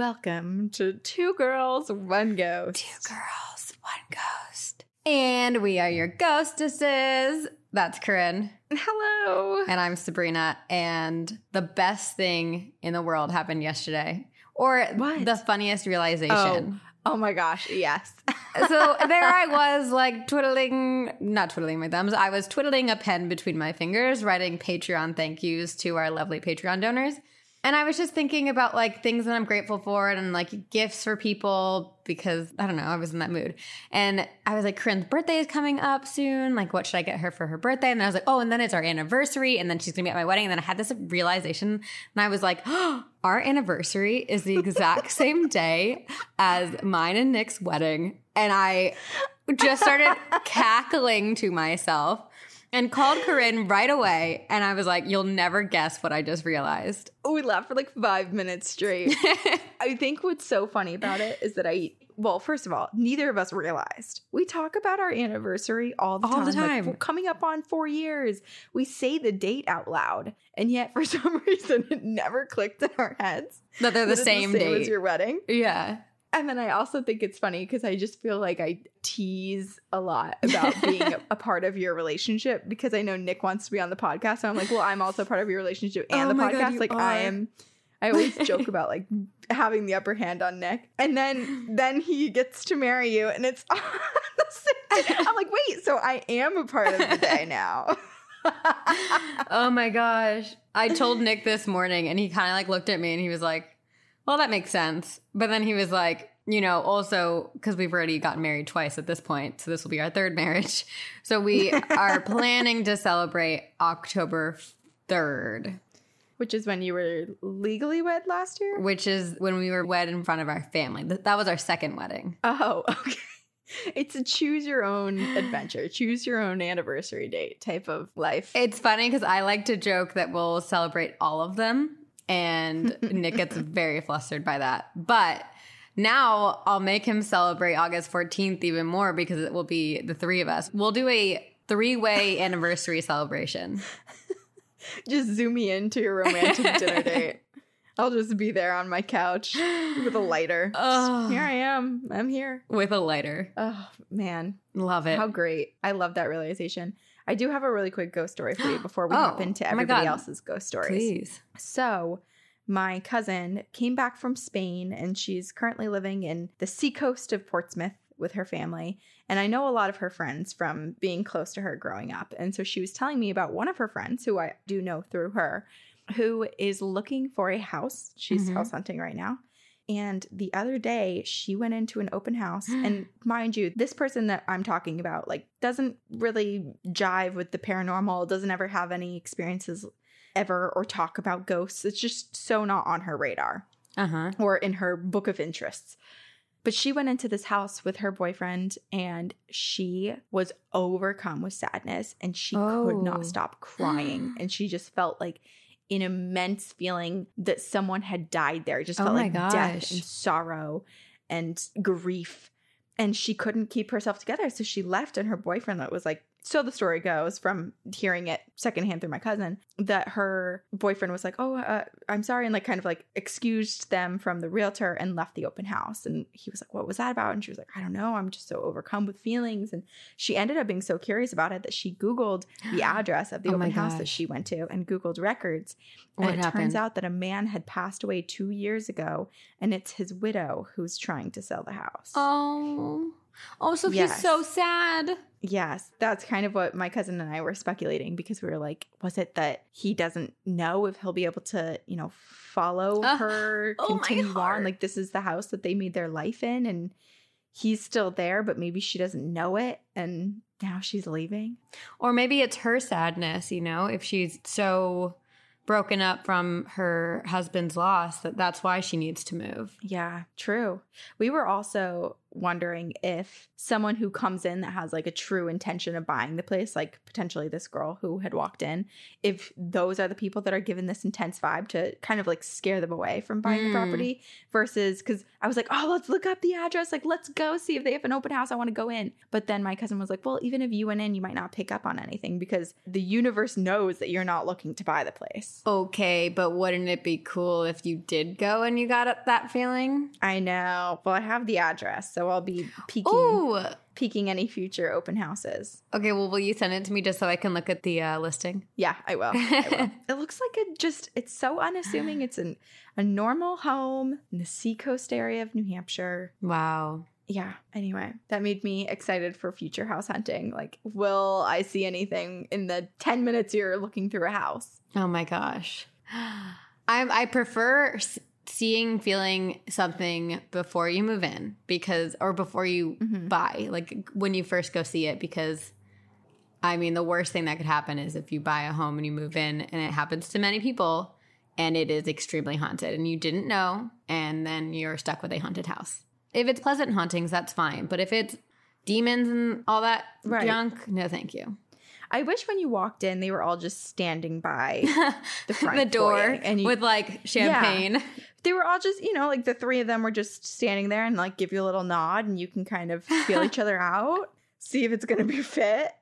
Welcome to Two Girls, One Ghost. Two Girls, One Ghost. And we are your ghostesses. That's Corinne. Hello. And I'm Sabrina. And the best thing in the world happened yesterday. Or what? The funniest realization. Oh my gosh, yes. So there I was, like, not twiddling my thumbs. I was twiddling a pen between my fingers, writing Patreon thank yous to our lovely Patreon donors. And I was just thinking about, like, things that I'm grateful for and, like, gifts for people because, I don't know, I was in that mood. And I was like, Corinne's birthday is coming up soon. Like, what should I get her for her birthday? And then I was like, oh, and then it's our anniversary. And then she's going to be at my wedding. And then I had this realization. And I was like, oh, our anniversary is the exact same day as mine and Nick's wedding. And I just started cackling to myself. And called Corinne right away, and I was like, you'll never guess what I just realized. We laughed for like 5 minutes straight. I think what's so funny about it is that well, first of all, neither of us realized. We talk about our anniversary all the time. Like, coming up on 4 years. We say the date out loud, and yet for some reason it never clicked in our heads. That they're the same date. As your wedding. Yeah. And then I also think it's funny because I just feel like I tease a lot about being a part of your relationship because I know Nick wants to be on the podcast. So I'm like, well, I'm also part of your relationship and the podcast. God, like, I always joke about, like, having the upper hand on Nick. And then he gets to marry you and it's on the same day. I'm like, wait, so I am a part of the day now. Oh, my gosh. I told Nick this morning and he kind of, like, looked at me and he was like, well, that makes sense. But then he was like, you know, also because we've already gotten married twice at this point. So this will be our third marriage. So we are planning to celebrate October 3rd. Which is when you were legally wed last year? Which is when we were wed in front of our family. That was our second wedding. Oh, okay. It's a choose your own adventure, choose your own anniversary date type of life. It's funny because I like to joke that we'll celebrate all of them. And Nick gets very flustered by that. But now I'll make him celebrate August 14th even more because it will be the three of us. We'll do a three-way anniversary celebration. Just zoom me into your romantic dinner date. I'll just be there on my couch with a lighter. Oh, here I am. I'm here. With a lighter. Oh, man. Love it. How great. I love that realization. I do have a really quick ghost story for you before we hop into everybody else's ghost stories. Please. So my cousin came back from Spain and she's currently living in the seacoast of Portsmouth with her family. And I know a lot of her friends from being close to her growing up. And so she was telling me about one of her friends who I do know through her, who is looking for a house. She's house hunting right now. And the other day, she went into an open house. And mind you, this person that I'm talking about, like, doesn't really jive with the paranormal, doesn't ever have any experiences ever or talk about ghosts. It's just so not on her radar or in her book of interests. But she went into this house with her boyfriend and she was overcome with sadness and she could not stop crying. And she just felt like an immense feeling that someone had died there. It just felt like death and sorrow and grief. And she couldn't keep herself together. So she left, and her boyfriend, that was like, so the story goes from hearing it secondhand through my cousin, that her boyfriend was like, I'm sorry. And, like, kind of, like, excused them from the realtor and left the open house. And he was like, what was that about? And she was like, I don't know. I'm just so overcome with feelings. And she ended up being so curious about it that she Googled the address of the open house that she went to and Googled records. And turns out that a man had passed away 2 years ago and it's his widow who's trying to sell the house. Oh, so he's so sad. Yes, that's kind of what my cousin and I were speculating because we were like, was it that he doesn't know if he'll be able to, you know, follow her, continue on? Like, this is the house that they made their life in and he's still there, but maybe she doesn't know it and now she's leaving. Or maybe it's her sadness, you know, if she's so broken up from her husband's loss, that's why she needs to move. Yeah, true. We were also wondering if someone who comes in that has like a true intention of buying the place, like potentially this girl who had walked in, if those are the people that are given this intense vibe to kind of like scare them away from buying the property, versus, because I was like, oh, let's look up the address, like let's go see if they have an open house, I want to go in. But then my cousin was like, well, even if you went in, you might not pick up on anything because the universe knows that you're not looking to buy the place. Okay, but wouldn't it be cool if you did go and you got up that feeling? I know. Well, I have the address, so I'll be peeking any future open houses. Okay, well, will you send it to me just so I can look at the listing? Yeah, I will. It looks like it's so unassuming. It's a normal home in the seacoast area of New Hampshire. Wow. Yeah. Anyway, that made me excited for future house hunting. Like, will I see anything in the 10 minutes you're looking through a house? Oh my gosh. I prefer feeling something before you move in, because, or before you buy, like when you first go see it, because I mean, the worst thing that could happen is if you buy a home and you move in, and it happens to many people, and it is extremely haunted and you didn't know, and then you're stuck with a haunted house. If it's pleasant hauntings, that's fine. But if it's demons and all that junk, no thank you. I wish when you walked in, they were all just standing by the front the door and with like champagne. Yeah. They were all just, you know, like the three of them were just standing there and like give you a little nod, and you can kind of feel each other out, see if it's going to be fit.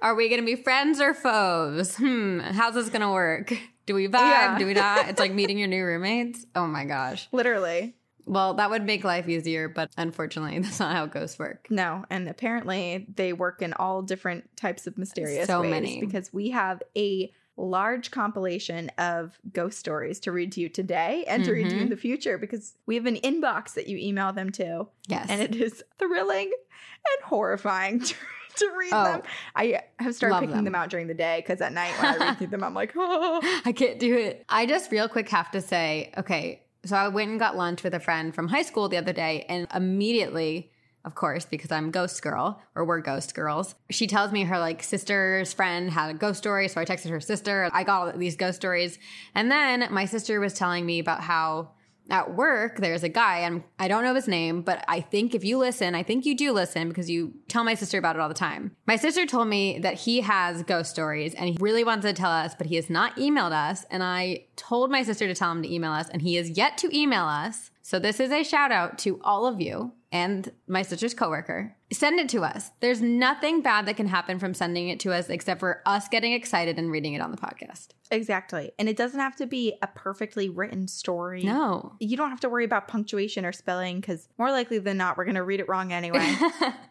Are we going to be friends or foes? How's this going to work? Do we vibe? Yeah. Do we not? It's like meeting your new roommates. Oh my gosh. Literally. Well, that would make life easier, but unfortunately, that's not how ghosts work. No, and apparently they work in all different types of mysterious ways. Many. Because we have a large compilation of ghost stories to read to you today and to read to you in the future, because we have an inbox that you email them to. Yes. And it is thrilling and horrifying to read them. I have started picking them out during the day, because at night when I read through them, I'm like, oh, I can't do it. I just real quick have to say, okay, so I went and got lunch with a friend from high school the other day, and immediately, of course, because I'm ghost girl, or we're ghost girls, she tells me her like sister's friend had a ghost story. So I texted her sister. I got all these ghost stories. And then my sister was telling me about how at work there's a guy, and I don't know his name, but I think if you listen, I think you do listen, because you tell my sister about it all the time. My sister told me that he has ghost stories and he really wants to tell us, but he has not emailed us. And I told my sister to tell him to email us, and he is yet to email us. So this is a shout out to all of you and my sister's coworker. Send it to us. There's nothing bad that can happen from sending it to us except for us getting excited and reading it on the podcast. Exactly. And it doesn't have to be a perfectly written story. No. You don't have to worry about punctuation or spelling, because more likely than not, we're going to read it wrong anyway.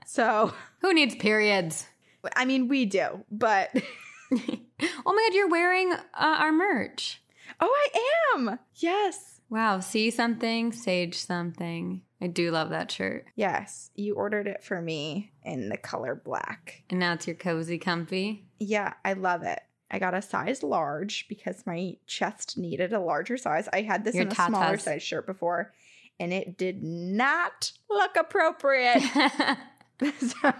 So who needs periods? I mean, we do, but oh my God, you're wearing our merch. Oh, I am. Yes. Wow. See something, sage something. I do love that shirt. Yes. You ordered it for me in the color black. And now it's your cozy comfy. Yeah, I love it. I got a size large because my chest needed a larger size. I had this in a smaller size shirt before, and it did not look appropriate. So,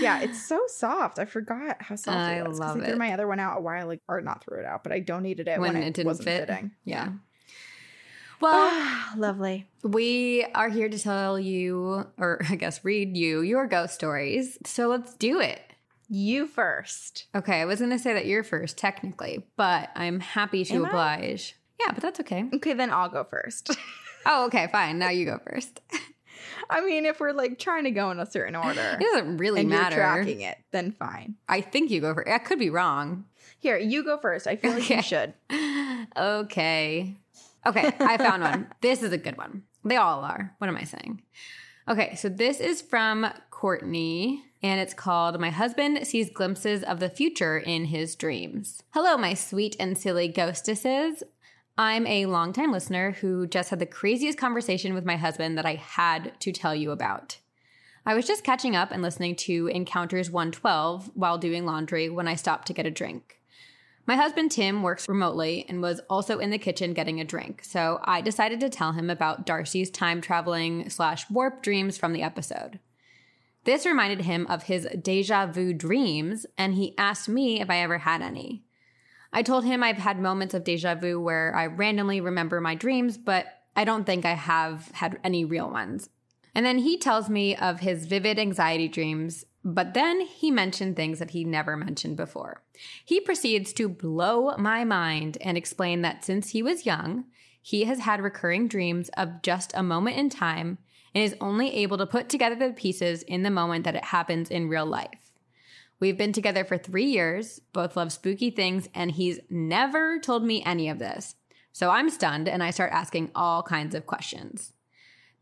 yeah, it's so soft. I forgot how soft it was. I love it. I threw my other one out a while ago, or not threw it out, but I donated it when it didn't wasn't fitting. Yeah. Well, lovely. We are here to tell you, or I guess read you, your ghost stories. So let's do it. You first. Okay, I was going to say that you're first, technically, but I'm happy to oblige. Yeah, but that's okay. Okay, then I'll go first. Oh, okay, fine. Now you go first. I mean, if we're like trying to go in a certain order. It doesn't really matter. If you're tracking it, then fine. I think you go first. I could be wrong. Here, you go first. I feel like you should. Okay, I found one. This is a good one. They all are. What am I saying? Okay, so this is from Courtney, and it's called My Husband Sees Glimpses of the Future in His Dreams. Hello, my sweet and silly ghostesses. I'm a longtime listener who just had the craziest conversation with my husband that I had to tell you about. I was just catching up and listening to Encounters 112 while doing laundry when I stopped to get a drink. My husband, Tim, works remotely and was also in the kitchen getting a drink, so I decided to tell him about Darcy's time-traveling / warp dreams from the episode. This reminded him of his déjà vu dreams, and he asked me if I ever had any. I told him I've had moments of déjà vu where I randomly remember my dreams, but I don't think I have had any real ones. And then he tells me of his vivid anxiety dreams, but then he mentioned things that he never mentioned before. He proceeds to blow my mind and explain that since he was young, he has had recurring dreams of just a moment in time and is only able to put together the pieces in the moment that it happens in real life. We've been together for 3 years, both love spooky things, and he's never told me any of this. So I'm stunned and I start asking all kinds of questions.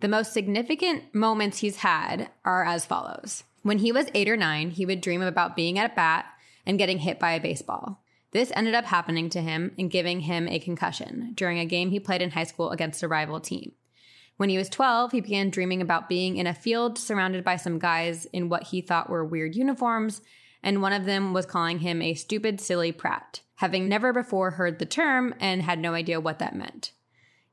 The most significant moments he's had are as follows. When he was 8 or 9, he would dream about being at a bat and getting hit by a baseball. This ended up happening to him and giving him a concussion during a game he played in high school against a rival team. When he was 12, he began dreaming about being in a field surrounded by some guys in what he thought were weird uniforms, and one of them was calling him a stupid, silly prat, having never before heard the term and had no idea what that meant.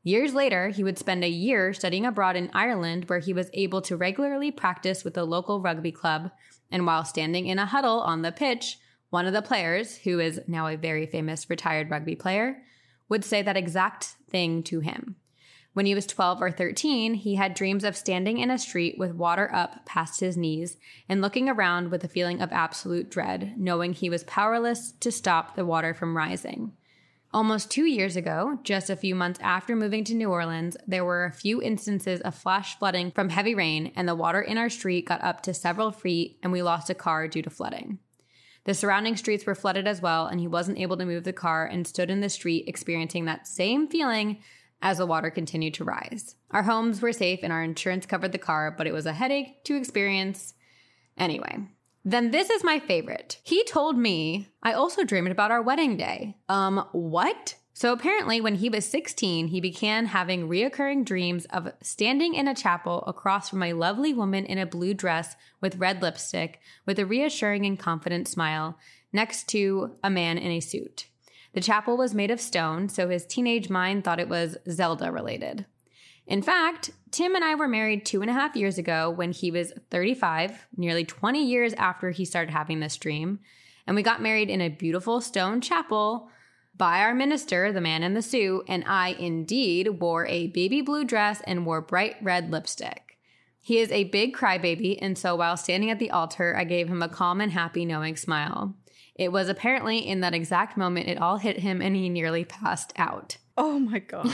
Years later, he would spend a year studying abroad in Ireland, where he was able to regularly practice with the local rugby club, and while standing in a huddle on the pitch, one of the players, who is now a very famous retired rugby player, would say that exact thing to him. When he was 12 or 13, he had dreams of standing in a street with water up past his knees and looking around with a feeling of absolute dread, knowing he was powerless to stop the water from rising. Almost 2 years ago, just a few months after moving to New Orleans, there were a few instances of flash flooding from heavy rain, and the water in our street got up to several feet, and we lost a car due to flooding. The surrounding streets were flooded as well, and he wasn't able to move the car and stood in the street experiencing that same feeling as the water continued to rise. Our homes were safe and our insurance covered the car, but it was a headache to experience. Anyway. Then this is my favorite. He told me, I also dreamed about our wedding day. What? So apparently when he was 16, he began having reoccurring dreams of standing in a chapel across from a lovely woman in a blue dress with red lipstick, with a reassuring and confident smile, next to a man in a suit. The chapel was made of stone, so his teenage mind thought it was Zelda related. In fact, Tim and I were married 2.5 years ago when he was 35, nearly 20 years after he started having this dream, and we got married in a beautiful stone chapel by our minister, the man in the suit, and I indeed wore a baby blue dress and wore bright red lipstick. He is a big crybaby, and so while standing at the altar, I gave him a calm and happy knowing smile. It was apparently in that exact moment it all hit him and he nearly passed out. Oh my God.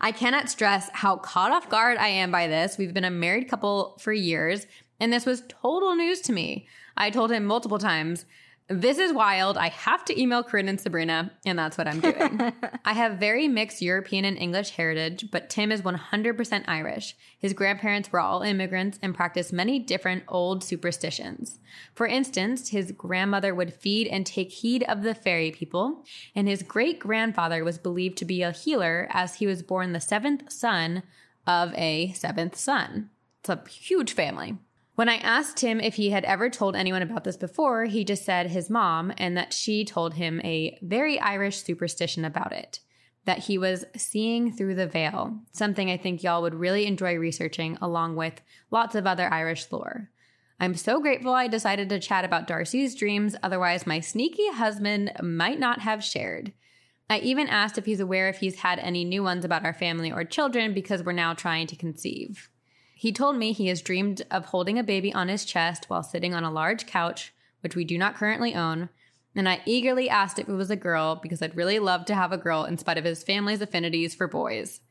I cannot stress how caught off guard I am by this. We've been a married couple for years, and this was total news to me. I told him multiple times, this is wild. I have to email Corinne and Sabrina, and that's what I'm doing. I have very mixed European and English heritage, but Tim is 100% Irish. His grandparents were all immigrants and practiced many different old superstitions. For instance, his grandmother would feed and take heed of the fairy people, and his great-grandfather was believed to be a healer as he was born the seventh son of a seventh son. It's a huge family. When I asked him if he had ever told anyone about this before, he just said his mom, and that she told him a very Irish superstition about it, that he was seeing through the veil, something I think y'all would really enjoy researching along with lots of other Irish lore. I'm so grateful I decided to chat about Darcy's dreams, otherwise my sneaky husband might not have shared. I even asked if he's aware if he's had any new ones about our family or children because we're now trying to conceive. He told me he has dreamed of holding a baby on his chest while sitting on a large couch, which we do not currently own, and I eagerly asked if it was a girl because I'd really love to have a girl in spite of his family's affinities for boys.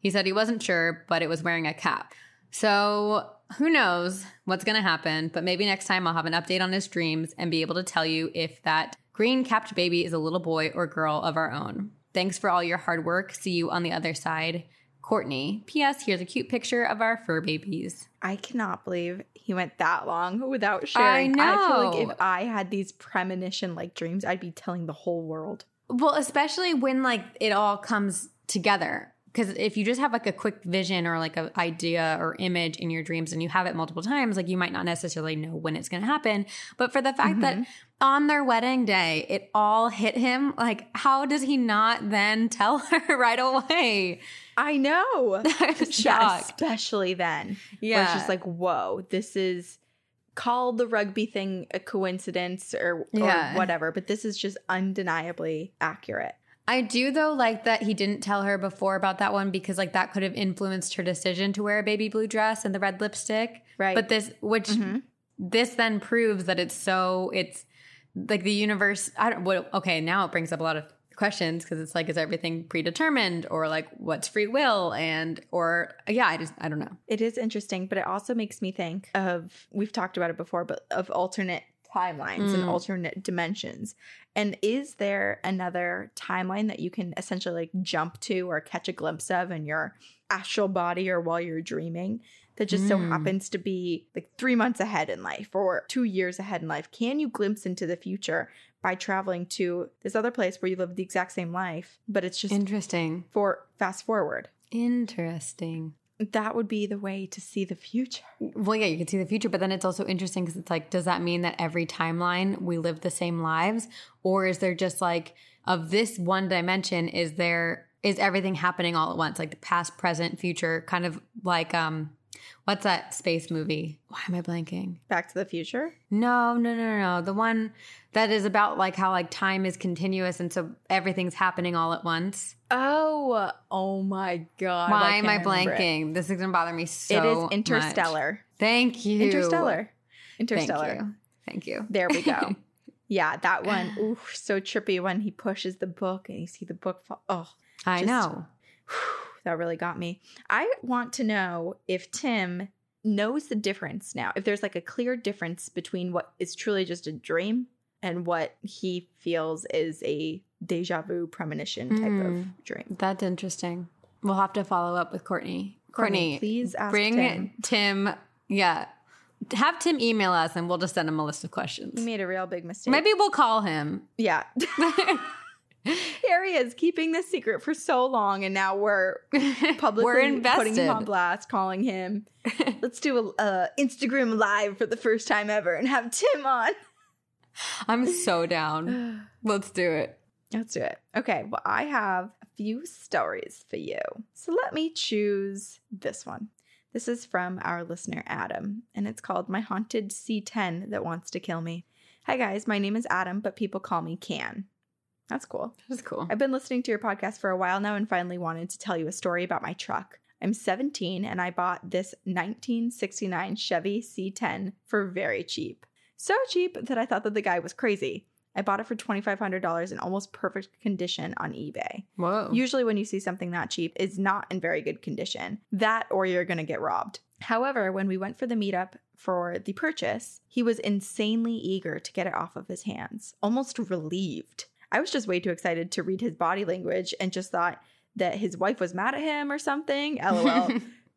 He said he wasn't sure, but it was wearing a cap. So who knows what's going to happen, but maybe next time I'll have an update on his dreams and be able to tell you if that green-capped baby is a little boy or girl of our own. Thanks for all your hard work. See you on the other side. Courtney. P.S. Here's a cute picture of our fur babies. I cannot believe he went that long without sharing. I know. I feel like if I had these premonition-like dreams, I'd be telling the whole world. Well, especially when, like, it all comes together. Because if you just have, like, a quick vision or, like, an idea or image in your dreams and you have it multiple times, like, you might not necessarily know when it's going to happen. But for the fact that on their wedding day, it all hit him, like, how does he not then tell her right away? I know. I'm shocked. Yeah, especially then. Yeah. Where it's just like, whoa, this is... Call the rugby thing a coincidence or whatever. But this is just undeniably accurate. I do, though, like that he didn't tell her before about that one, because like that could have influenced her decision to wear a baby blue dress and the red lipstick. Right. But this, which this then proves that it's like the universe. Okay, now it brings up a lot of questions, because it's like, is everything predetermined, or like what's free will? I don't know. It is interesting, but it also makes me think of, we've talked about it before, but of alternate timelines and alternate dimensions. And is there another timeline that you can essentially like jump to or catch a glimpse of in your astral body or while you're dreaming that just so happens to be like 3 months ahead in life or 2 years ahead in life? Can you glimpse into the future by traveling to this other place where you live the exact same life, but it's just interesting for fast forward? Interesting. That would be the way to see the future. Well, yeah, you can see the future, but then it's also interesting because it's like, does that mean that every timeline we live the same lives? Or is there just like, of this one dimension, is everything happening all at once? Like the past, present, future, kind of like, what's that space movie? Why am I blanking? Back to the Future? No. The one that is about like how like time is continuous and so everything's happening all at once. Oh my God. Why am I blanking? This is going to bother me so much. It is Interstellar. Thank you. Interstellar. Thank you. There we go. Yeah, that one. Ooh, so trippy when he pushes the book and you see the book fall. Oh, I know. That really got me. I want to know if Tim knows the difference now, if there's like a clear difference between what is truly just a dream and what he feels is a deja vu premonition type of dream. That's interesting. We'll have to follow up with Courtney. Courtney, please ask Tim. Yeah. Have Tim email us and we'll just send him a list of questions. He made a real big mistake. Maybe we'll call him. Yeah. Here he is keeping this secret for so long, and now we're publicly putting him on blast, calling him. Let's do a Instagram live for the first time ever and have Tim on. I'm so down. Let's do it. Okay, well, I have a few stories for you. So let me choose this one. This is from our listener, Adam, and it's called My Haunted C10 That Wants to Kill Me. Hi, guys. My name is Adam, but people call me Can. That's cool. That's cool. I've been listening to your podcast for a while now and finally wanted to tell you a story about my truck. I'm 17 and I bought this 1969 Chevy C10 for very cheap. So cheap that I thought that the guy was crazy. I bought it for $2,500 in almost perfect condition on eBay. Whoa. Usually when you see something that cheap, it's not in very good condition. That or you're going to get robbed. However, when we went for the meetup for the purchase, he was insanely eager to get it off of his hands, almost relieved. I was just way too excited to read his body language and just thought that his wife was mad at him or something. LOL.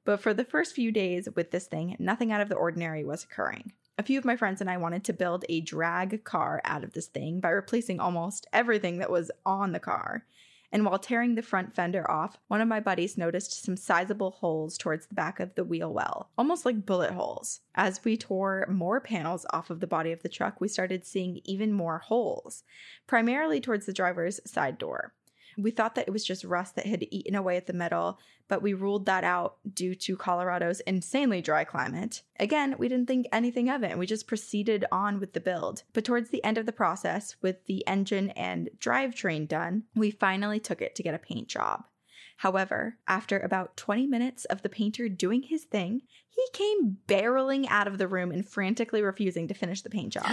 But for the first few days with this thing, nothing out of the ordinary was occurring. A few of my friends and I wanted to build a drag car out of this thing by replacing almost everything that was on the car. And while tearing the front fender off, one of my buddies noticed some sizable holes towards the back of the wheel well, almost like bullet holes. As we tore more panels off of the body of the truck, we started seeing even more holes, primarily towards the driver's side door. We thought that it was just rust that had eaten away at the metal, but we ruled that out due to Colorado's insanely dry climate. Again, we didn't think anything of it, and we just proceeded on with the build. But towards the end of the process, with the engine and drivetrain done, we finally took it to get a paint job. However, after about 20 minutes of the painter doing his thing, he came barreling out of the room and frantically refusing to finish the paint job.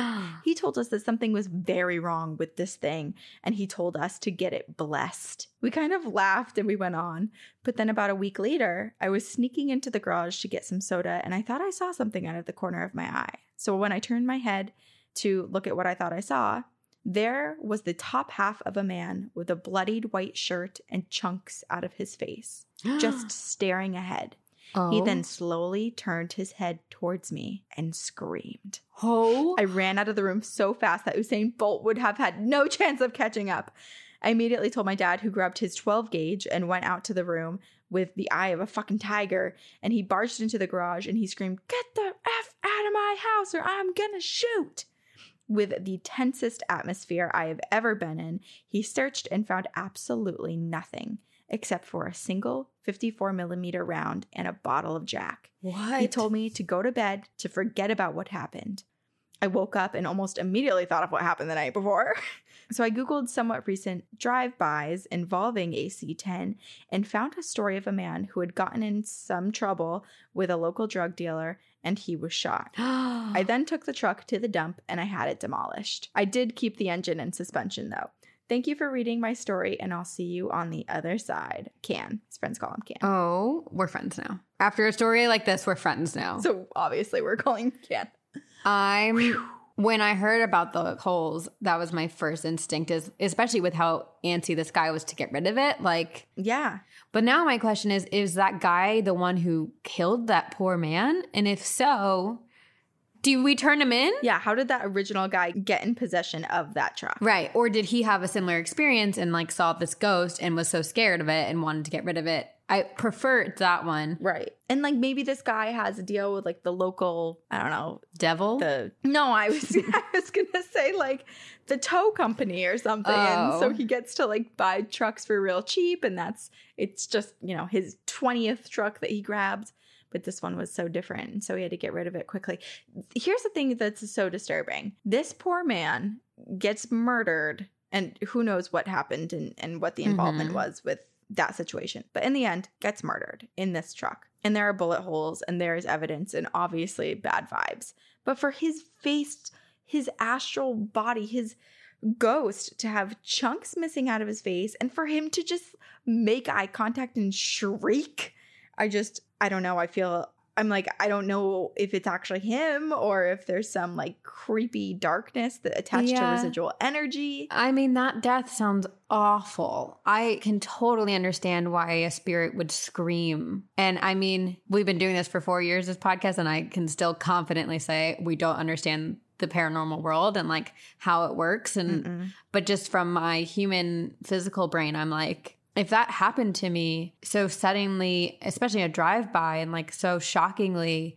He told us that something was very wrong with this thing, and he told us to get it blessed. We kind of laughed and we went on. But then about a week later, I was sneaking into the garage to get some soda, and I thought I saw something out of the corner of my eye. So when I turned my head to look at what I thought I saw, there was the top half of a man with a bloodied white shirt and chunks out of his face, just staring ahead. Oh. He then slowly turned his head towards me and screamed. Oh! I ran out of the room so fast that Usain Bolt would have had no chance of catching up. I immediately told my dad, who grabbed his 12-gauge and went out to the room with the eye of a fucking tiger, and he barged into the garage and he screamed, "Get the F out of my house or I'm gonna shoot!" With the tensest atmosphere I have ever been in, he searched and found absolutely nothing except for a single 54 millimeter round and a bottle of Jack. What? He told me to go to bed, to forget about what happened. I woke up and almost immediately thought of what happened the night before. So I Googled somewhat recent drive-bys involving AC-10 and found a story of a man who had gotten in some trouble with a local drug dealer and he was shot. I then took the truck to the dump and I had it demolished. I did keep the engine and suspension though. Thank you for reading my story, and I'll see you on the other side. Can. His friends call him Can. Oh, we're friends now. After a story like this, we're friends now. So obviously we're calling Can. When I heard about the holes, that was my first instinct, is especially with how antsy this guy was to get rid of it. Like, yeah. But now my question is that guy the one who killed that poor man? And if so, do we turn him in? Yeah. How did that original guy get in possession of that truck? Right. Or did he have a similar experience and like saw this ghost and was so scared of it and wanted to get rid of it? I prefer that one. Right. And like maybe this guy has a deal with like the local, I don't know. Devil? I was going to say like the tow company or something. Oh. And so he gets to like buy trucks for real cheap. And it's just, you know, his 20th truck that he grabs. But this one was so different, and so he had to get rid of it quickly. Here's the thing that's so disturbing. This poor man gets murdered, and who knows what happened and what the involvement was with that situation. But in the end, gets murdered in this truck. And there are bullet holes, and there is evidence, and obviously bad vibes. But for his face, his astral body, his ghost to have chunks missing out of his face, and for him to just make eye contact and shriek, I don't know. I don't know if it's actually him or if there's some like creepy darkness that attached to residual energy. I mean, that death sounds awful. I can totally understand why a spirit would scream. And I mean, we've been doing this for 4 years, this podcast, and I can still confidently say we don't understand the paranormal world and like how it works. And but just from my human physical brain, I'm like, if that happened to me so suddenly, especially a drive-by and like so shockingly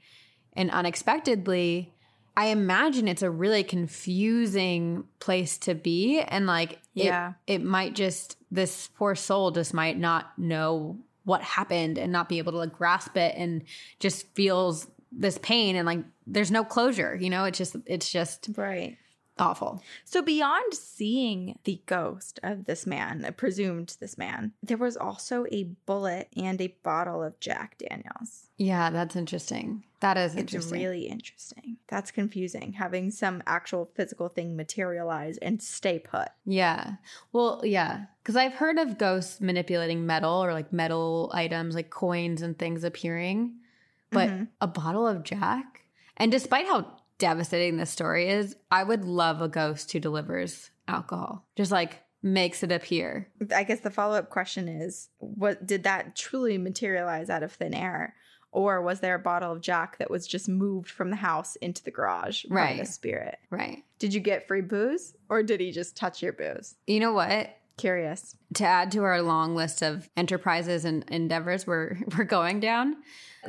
and unexpectedly, I imagine it's a really confusing place to be. And like, it might just, this poor soul just might not know what happened and not be able to like grasp it and just feels this pain and like there's no closure, you know, it's just right. Awful. So beyond seeing the ghost of this man, presumed this man, there was also a bullet and a bottle of Jack Daniels. Yeah, that's interesting. That is interesting. It's really interesting. That's confusing, having some actual physical thing materialize and stay put. Yeah. Well, yeah. Because I've heard of ghosts manipulating metal or like metal items, like coins and things appearing. But a bottle of Jack? And despite how devastating this story is, I would love a ghost who delivers alcohol, just like makes it appear. I guess the follow-up question is, what did that truly materialize out of thin air, or was there a bottle of Jack that was just moved from the house into the garage by the spirit? Right. Did you get free booze, or did he just touch your booze? You know what? Curious. To add to our long list of enterprises and endeavors we're going down,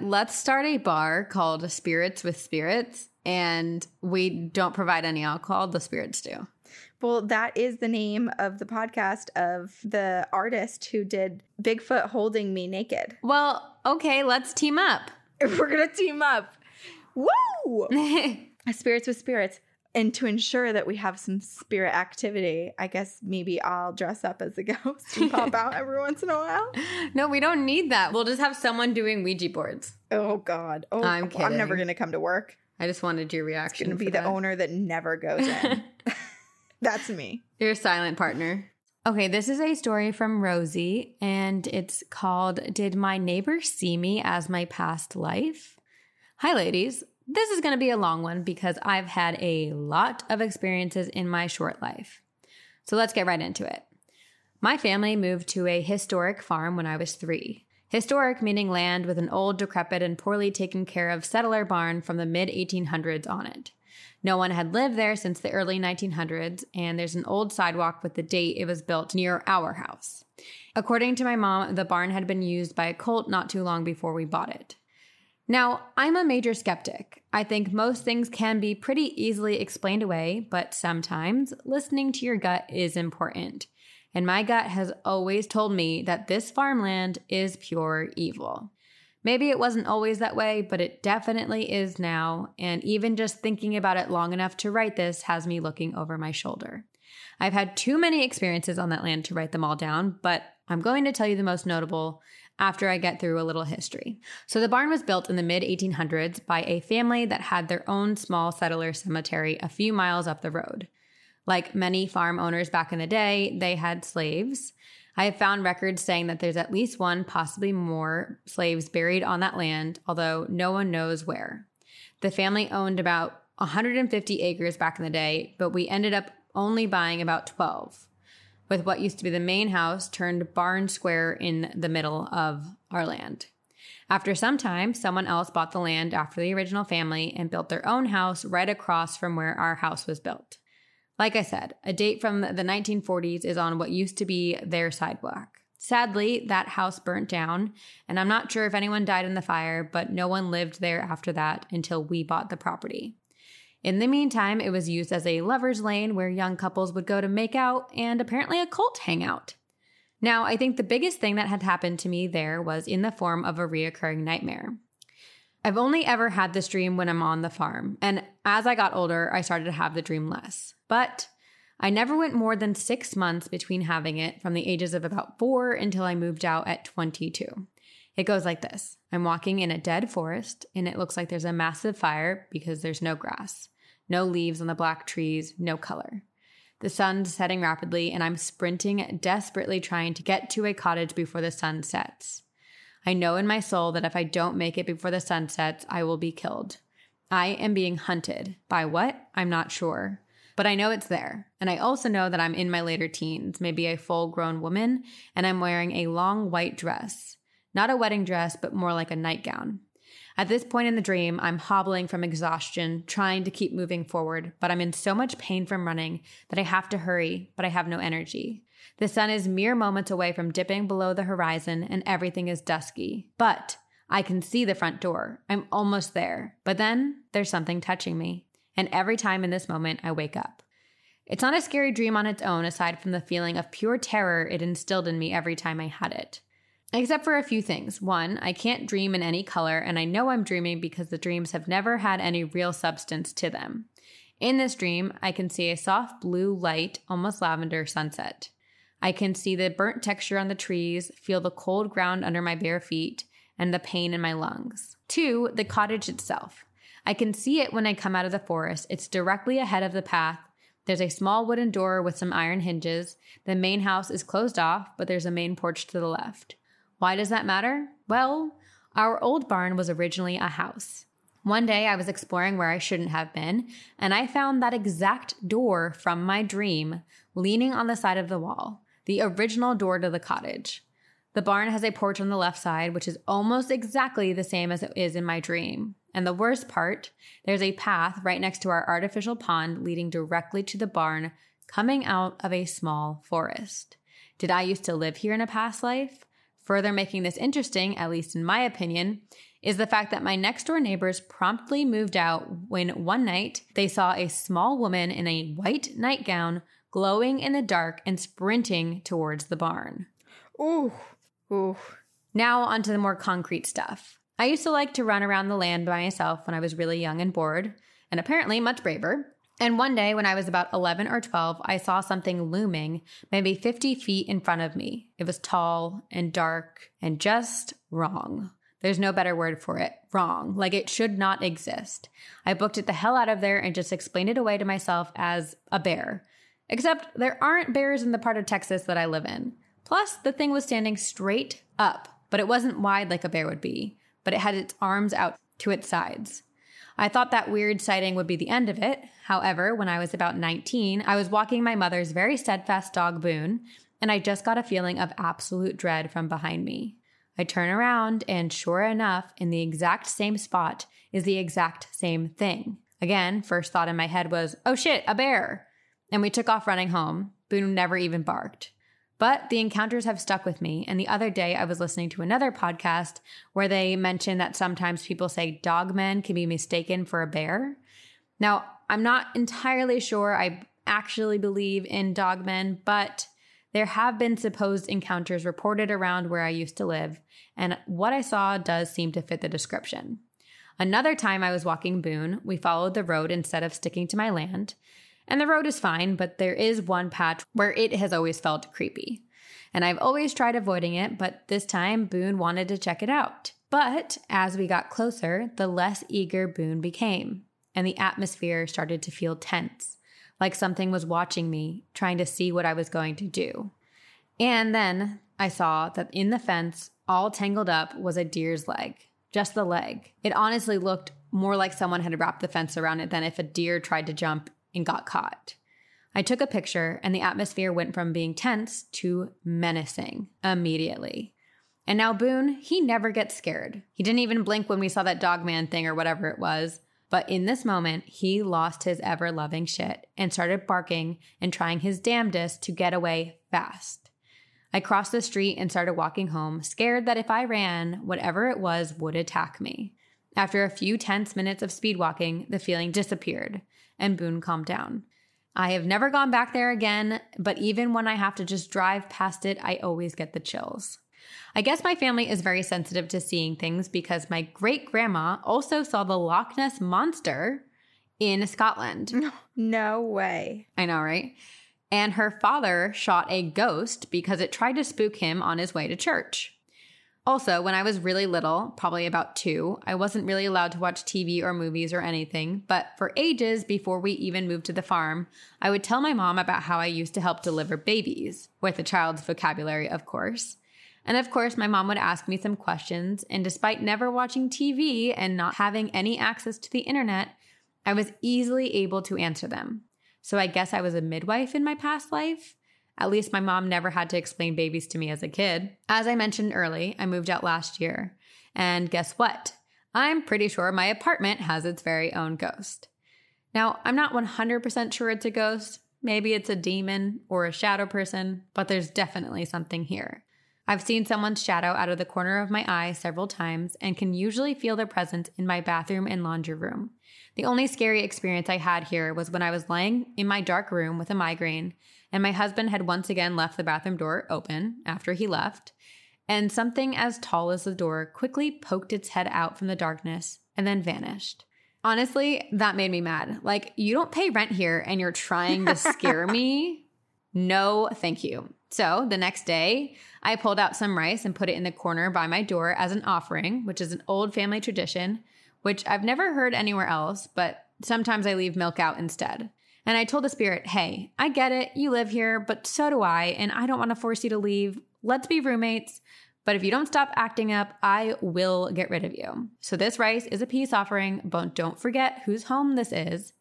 let's start a bar called Spirits with Spirits. And we don't provide any alcohol. The spirits do. Well, that is the name of the podcast of the artist who did Bigfoot Holding Me Naked. Well, okay, let's team up. We're going to team up. Woo! Spirits with Spirits. And to ensure that we have some spirit activity, I guess maybe I'll dress up as a ghost and pop out every once in a while. No, we don't need that. We'll just have someone doing Ouija boards. Oh, God. Oh, I'm kidding. I'm never going to come to work. I just wanted your reaction. It's going to be the owner that never goes in. That's me. Your silent partner. Okay, this is a story from Rosie, and it's called Did My Neighbor See Me as My Past Life? Hi, ladies. This is going to be a long one because I've had a lot of experiences in my short life. So let's get right into it. My family moved to a historic farm when I was 3. Historic meaning land with an old, decrepit, and poorly taken care of settler barn from the mid-1800s on it. No one had lived there since the early 1900s, and there's an old sidewalk with the date it was built near our house. According to my mom, the barn had been used by a cult not too long before we bought it. Now, I'm a major skeptic. I think most things can be pretty easily explained away, but sometimes listening to your gut is important. And my gut has always told me that this farmland is pure evil. Maybe it wasn't always that way, but it definitely is now, and even just thinking about it long enough to write this has me looking over my shoulder. I've had too many experiences on that land to write them all down, but I'm going to tell you the most notable after I get through a little history. So the barn was built in the mid-1800s by a family that had their own small settler cemetery a few miles up the road. Like many farm owners back in the day, they had slaves. I have found records saying that there's at least one, possibly more, slaves buried on that land, although no one knows where. The family owned about 150 acres back in the day, but we ended up only buying about 12, with what used to be the main house turned barn square in the middle of our land. After some time, someone else bought the land after the original family and built their own house right across from where our house was built. Like I said, a date from the 1940s is on what used to be their sidewalk. Sadly, that house burnt down, and I'm not sure if anyone died in the fire, but no one lived there after that until we bought the property. In the meantime, it was used as a lover's lane where young couples would go to make out and apparently a cult hangout. Now, I think the biggest thing that had happened to me there was in the form of a reoccurring nightmare. I've only ever had this dream when I'm on the farm, and as I got older, I started to have the dream less. But I never went more than 6 months between having it from the ages of about 4 until I moved out at 22. It goes like this. I'm walking in a dead forest, and it looks like there's a massive fire because there's no grass, no leaves on the black trees, no color. The sun's setting rapidly, and I'm sprinting, desperately trying to get to a cottage before the sun sets. I know in my soul that if I don't make it before the sun sets, I will be killed. I am being hunted. By what? I'm not sure. But I know it's there, and I also know that I'm in my later teens, maybe a full-grown woman, and I'm wearing a long white dress. Not a wedding dress, but more like a nightgown. At this point in the dream, I'm hobbling from exhaustion, trying to keep moving forward, but I'm in so much pain from running that I have to hurry, but I have no energy. The sun is mere moments away from dipping below the horizon, and everything is dusky. But I can see the front door. I'm almost there. But then there's something touching me. And every time in this moment, I wake up. It's not a scary dream on its own, aside from the feeling of pure terror it instilled in me every time I had it. Except for a few things. One, I can't dream in any color, and I know I'm dreaming because the dreams have never had any real substance to them. In this dream, I can see a soft blue light, almost lavender sunset. I can see the burnt texture on the trees, feel the cold ground under my bare feet, and the pain in my lungs. 2, the cottage itself. I can see it when I come out of the forest. It's directly ahead of the path. There's a small wooden door with some iron hinges. The main house is closed off, but there's a main porch to the left. Why does that matter? Well, our old barn was originally a house. One day I was exploring where I shouldn't have been, and I found that exact door from my dream leaning on the side of the wall. The original door to the cottage. The barn has a porch on the left side, which is almost exactly the same as it is in my dream. And the worst part, there's a path right next to our artificial pond leading directly to the barn, coming out of a small forest. Did I used to live here in a past life? Further making this interesting, at least in my opinion, is the fact that my next-door neighbors promptly moved out when one night they saw a small woman in a white nightgown glowing in the dark and sprinting towards the barn. Ooh, ooh. Now onto the more concrete stuff. I used to like to run around the land by myself when I was really young and bored, and apparently much braver. And one day when I was about 11 or 12, I saw something looming maybe 50 feet in front of me. It was tall and dark and just wrong. There's no better word for it. Wrong. Like it should not exist. I booked it the hell out of there and just explained it away to myself as a bear. Except there aren't bears in the part of Texas that I live in. Plus, the thing was standing straight up, but it wasn't wide like a bear would be, but it had its arms out to its sides. I thought that weird sighting would be the end of it. However, when I was about 19, I was walking my mother's very steadfast dog, Boone, and I just got a feeling of absolute dread from behind me. I turn around, and sure enough, in the exact same spot is the exact same thing. Again, first thought in my head was, oh shit, a bear! And we took off running home. Boone never even barked. But the encounters have stuck with me, and the other day I was listening to another podcast where they mentioned that sometimes people say dogmen can be mistaken for a bear. Now, I'm not entirely sure I actually believe in dogmen, but There have been supposed encounters reported around where I used to live, and what I saw does seem to fit the description. Another time I was walking Boone, we followed the road instead of sticking to my land, and the road is fine, but there is one patch where it has always felt creepy. And I've always tried avoiding it, but this time Boone wanted to check it out. But as we got closer, the less eager Boone became, and the atmosphere started to feel tense, like something was watching me, trying to see what I was going to do. And then I saw that in the fence, all tangled up, was a deer's leg. Just the leg. It honestly looked more like someone had wrapped the fence around it than if a deer tried to jump and got caught. I took a picture, and the atmosphere went from being tense to menacing immediately. And now Boone, he never gets scared. He didn't even blink when we saw that dog man thing or whatever it was. But in this moment, he lost his ever-loving shit and started barking and trying his damnedest to get away fast. I crossed the street and started walking home, scared that if I ran, whatever it was would attack me. After a few tense minutes of speed walking, the feeling disappeared, and Boone calmed down. I have never gone back there again, but even when I have to just drive past it, I always get the chills. I guess my family is very sensitive to seeing things because my great-grandma also saw the Loch Ness Monster in Scotland. No way. I know, right? And her father shot a ghost because it tried to spook him on his way to church. Also, when I was really little, probably about 2, I wasn't really allowed to watch TV or movies or anything, but for ages before we even moved to the farm, I would tell my mom about how I used to help deliver babies, with a child's vocabulary, of course. And of course, my mom would ask me some questions, and despite never watching TV and not having any access to the internet, I was easily able to answer them. So I guess I was a midwife in my past life. At least my mom never had to explain babies to me as a kid. As I mentioned early, I moved out last year. And guess what? I'm pretty sure my apartment has its very own ghost. Now, I'm not 100% sure it's a ghost. Maybe it's a demon or a shadow person, but there's definitely something here. I've seen someone's shadow out of the corner of my eye several times and can usually feel their presence in my bathroom and laundry room. The only scary experience I had here was when I was lying in my dark room with a migraine, and my husband had once again left the bathroom door open after he left, and something as tall as the door quickly poked its head out from the darkness and then vanished. Honestly, that made me mad. Like, you don't pay rent here and you're trying to scare me? No, thank you. So the next day, I pulled out some rice and put it in the corner by my door as an offering, which is an old family tradition, which I've never heard anywhere else, but sometimes I leave milk out instead. And I told the spirit, hey, I get it, you live here, but so do I, and I don't want to force you to leave. Let's be roommates, but if you don't stop acting up, I will get rid of you. So this rice is a peace offering, but don't forget whose home this is.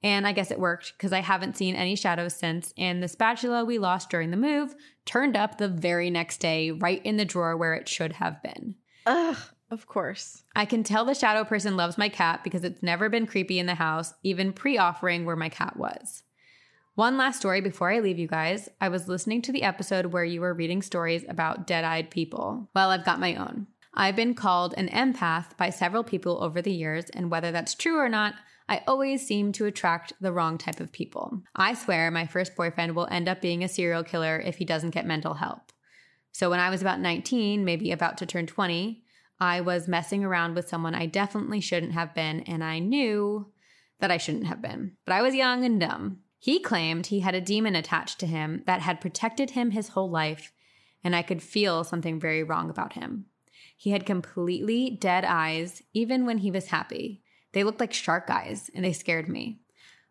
And I guess it worked because I haven't seen any shadows since, and the spatula we lost during the move turned up the very next day right in the drawer where it should have been. Ugh, of course. I can tell the shadow person loves my cat because it's never been creepy in the house, even pre-offering where my cat was. One last story before I leave you guys. I was listening to the episode where you were reading stories about dead-eyed people. Well, I've got my own. I've been called an empath by several people over the years, and whether that's true or not, I always seem to attract the wrong type of people. I swear my first boyfriend will end up being a serial killer if he doesn't get mental help. So when I was about 19, maybe about to turn 20, I was messing around with someone I definitely shouldn't have been, and I knew that I shouldn't have been. But I was young and dumb. He claimed he had a demon attached to him that had protected him his whole life, and I could feel something very wrong about him. He had completely dead eyes, even when he was happy. They looked like shark eyes, and they scared me.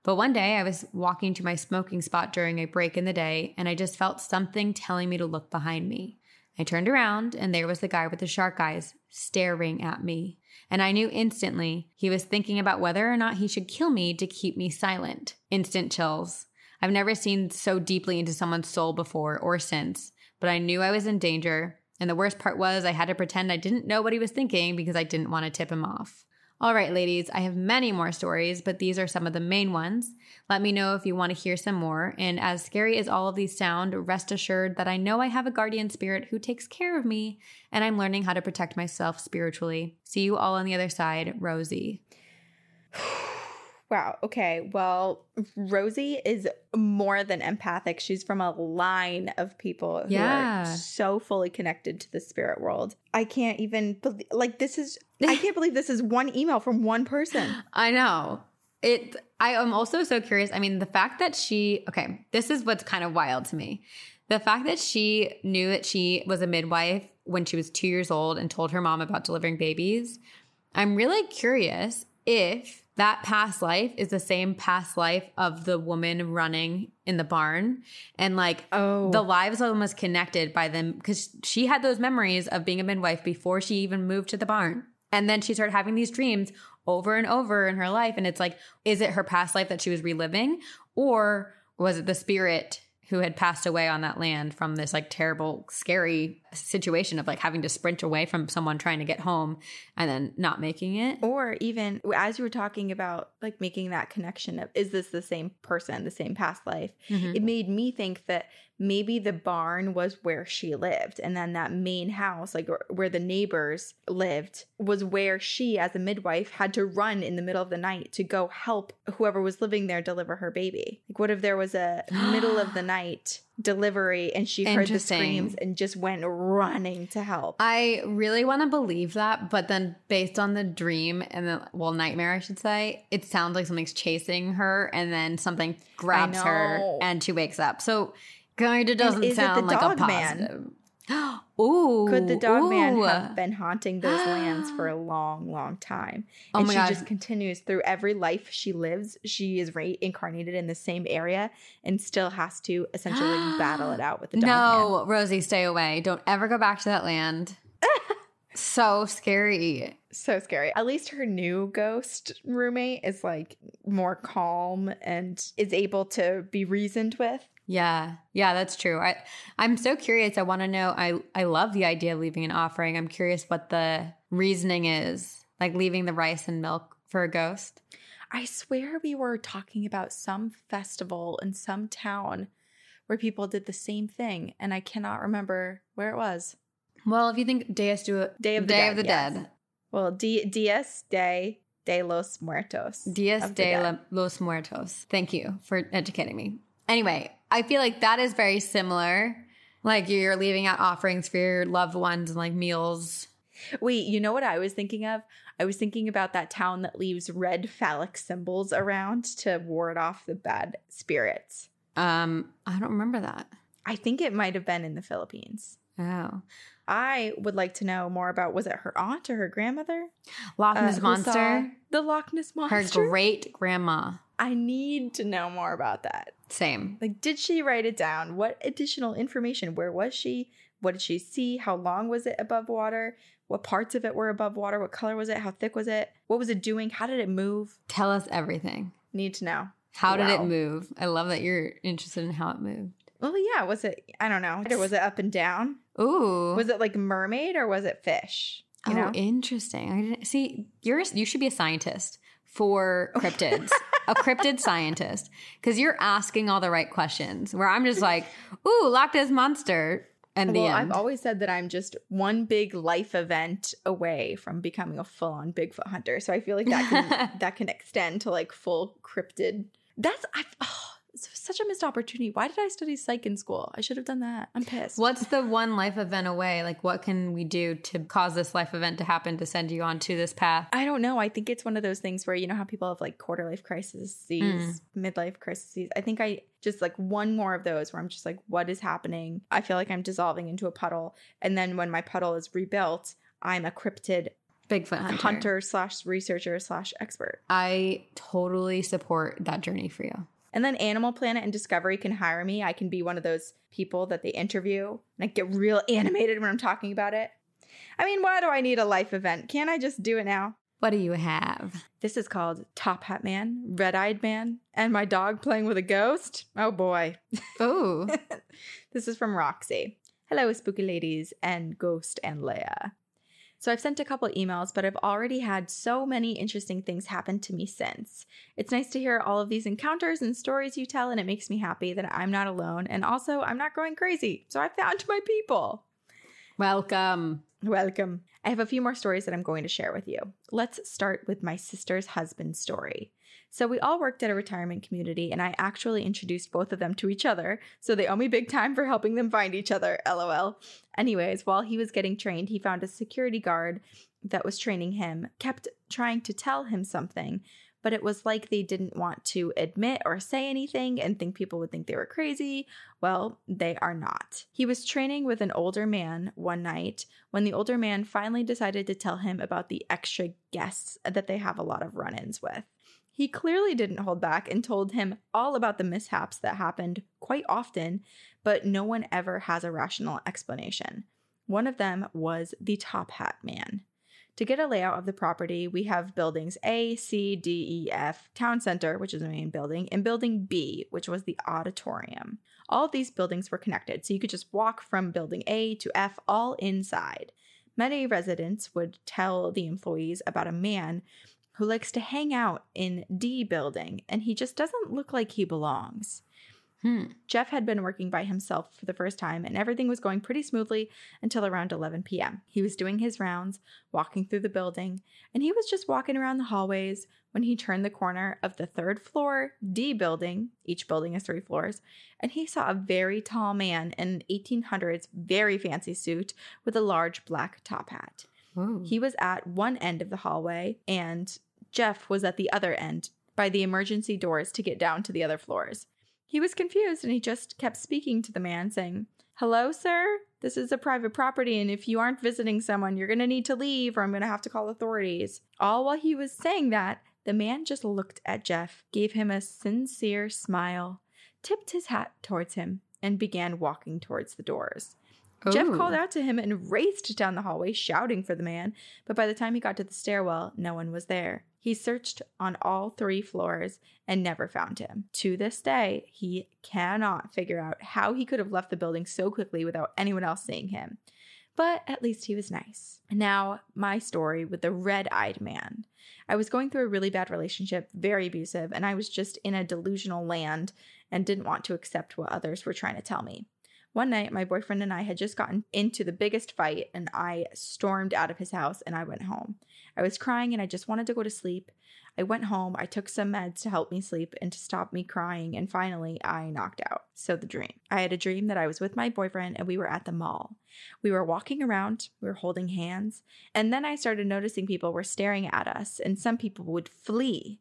But one day, I was walking to my smoking spot during a break in the day, and I just felt something telling me to look behind me. I turned around, and there was the guy with the shark eyes staring at me. And I knew instantly he was thinking about whether or not he should kill me to keep me silent. Instant chills. I've never seen so deeply into someone's soul before or since, but I knew I was in danger. And the worst part was I had to pretend I didn't know what he was thinking because I didn't want to tip him off. All right, ladies, I have many more stories, but these are some of the main ones. Let me know if you want to hear some more. And as scary as all of these sound, rest assured that I know I have a guardian spirit who takes care of me, and I'm learning how to protect myself spiritually. See you all on the other side, Rosie. Wow. Okay. Well, Rosie is more than empathic. She's from a line of people who are so fully connected to the spirit world. I can't even believe, like, this is, I can't believe this is one email from one person. I know. I am also so curious. I mean, the fact that she, okay, this is what's kind of wild to me. The fact that she knew that she was a midwife when she was 2 years old and told her mom about delivering babies. I'm really curious if that past life is the same past life of the woman running in the barn. And like, the lives almost connected by them, because she had those memories of being a midwife before she even moved to the barn. And then she started having these dreams over and over in her life. And it's like, is it her past life that she was reliving? Or was it the spirit who had passed away on that land from this like terrible, scary situation of like having to sprint away from someone trying to get home and then not making it? Or even as you were talking about like making that connection of, is this the same person, the same past life? Mm-hmm. It made me think that maybe the barn was where she lived. And then that main house, like where the neighbors lived, was where she as a midwife had to run in the middle of the night to go help whoever was living there deliver her baby. Like, what if there was a middle of the night delivery and she heard the screams and just went running to help? I really want to believe that, but then based on the dream and the nightmare, I should say, it sounds like something's chasing her and then something grabs her and she wakes up. So kind of doesn't sound like a positive. Man? Ooh. Could the dog man have been haunting those lands for a long, long time? And she just continues through every life she lives. She is reincarnated in the same area and still has to essentially battle it out with the dog man. No, Rosie, stay away. Don't ever go back to that land. So scary. So scary. At least her new ghost roommate is like more calm and is able to be reasoned with. Yeah, that's true. I'm so curious. I want to know. I love the idea of leaving an offering. I'm curious what the reasoning is, like leaving the rice and milk for a ghost. I swear we were talking about some festival in some town where people did the same thing, and I cannot remember where it was. Well, if you think Day of the Dead. Well, Dias de los Muertos. Dias de los Muertos. Thank you for educating me. Anyway, I feel like that is very similar. Like you're leaving out offerings for your loved ones and like meals. Wait, you know what I was thinking of? I was thinking about that town that leaves red phallic symbols around to ward off the bad spirits. I don't remember that. I think it might have been in the Philippines. Oh. I would like to know more about, was it her aunt or her grandmother? Loch Ness Monster. The Loch Ness Monster. Her great-grandma. I need to know more about that. Same. Like, did she write it down? What additional information? Where was she? What did she see? How long was it above water? What parts of it were above water? What color was it? How thick was it? What was it doing? How did it move? Tell us everything. Need to know. How did it move? I love that you're interested in how it moved. Well, yeah. Was it, I don't know. Was it up and down? Ooh. Was it like mermaid or was it fish? You know? Interesting. I didn't see. You should be a scientist for cryptids. A cryptid scientist, because you're asking all the right questions where I'm just like, ooh, Loch Ness Monster. And the end. I've always said that I'm just one big life event away from becoming a full on Bigfoot hunter. So I feel like that can extend to like full cryptid. It's such a missed opportunity. Why did I study psych in school? I should have done that. I'm pissed. What's the one life event away? Like, what can we do to cause this life event to happen to send you onto this path? I don't know. I think it's one of those things where, you know how people have like quarter life crises, midlife crises. I think I just like one more of those where I'm just like, what is happening? I feel like I'm dissolving into a puddle. And then when my puddle is rebuilt, I'm a cryptid Bigfoot hunter /researcher/expert. I totally support that journey for you. And then Animal Planet and Discovery can hire me. I can be one of those people that they interview. And I get real animated when I'm talking about it. I mean, why do I need a life event? Can't I just do it now? What do you have? This is called Top Hat Man, Red-Eyed Man, and My Dog Playing with a Ghost. Oh, boy. Ooh. This is from Roxy. Hello, spooky ladies and ghost and Leia. So I've sent a couple emails, but I've already had so many interesting things happen to me since. It's nice to hear all of these encounters and stories you tell, and it makes me happy that I'm not alone. And also, I'm not going crazy, so I found my people. Welcome. I have a few more stories that I'm going to share with you. Let's start with my sister's husband's story. So we all worked at a retirement community, and I actually introduced both of them to each other, so they owe me big time for helping them find each other, lol. Anyways, while he was getting trained, he found a security guard that was training him, kept trying to tell him something, but it was like they didn't want to admit or say anything and think people would think they were crazy. Well, they are not. He was training with an older man one night when the older man finally decided to tell him about the extra guests that they have a lot of run-ins with. He clearly didn't hold back and told him all about the mishaps that happened quite often, but no one ever has a rational explanation. One of them was the Top Hat Man. To get a layout of the property, we have buildings A, C, D, E, F, Town Center, which is the main building, and building B, which was the auditorium. All of these buildings were connected, so you could just walk from building A to F all inside. Many residents would tell the employees about a man who likes to hang out in D building, and he just doesn't look like he belongs. Jeff had been working by himself for the first time, and everything was going pretty smoothly until around 11 p.m. He was doing his rounds, walking through the building, and he was just walking around the hallways when he turned the corner of the third floor D building, each building is 3 floors, and he saw a very tall man in an 1800s very fancy suit with a large black top hat. Ooh. He was at one end of the hallway, and Jeff was at the other end by the emergency doors to get down to the other floors. He was confused, and he just kept speaking to the man, saying, "Hello, sir? This is a private property, and if you aren't visiting someone, you're going to need to leave, or I'm going to have to call authorities." All while he was saying that, the man just looked at Jeff, gave him a sincere smile, tipped his hat towards him, and began walking towards the doors. Ooh. Jeff called out to him and raced down the hallway, shouting for the man, but by the time he got to the stairwell, no one was there. He searched on all 3 floors and never found him. To this day, he cannot figure out how he could have left the building so quickly without anyone else seeing him. But at least he was nice. Now, my story with the red-eyed man. I was going through a really bad relationship, very abusive, and I was just in a delusional land and didn't want to accept what others were trying to tell me. One night, my boyfriend and I had just gotten into the biggest fight, and I stormed out of his house, and I went home. I was crying, and I just wanted to go to sleep. I went home, I took some meds to help me sleep and to stop me crying, and finally, I knocked out. So the dream. I had a dream that I was with my boyfriend, and we were at the mall. We were walking around, we were holding hands, and then I started noticing people were staring at us, and some people would flee.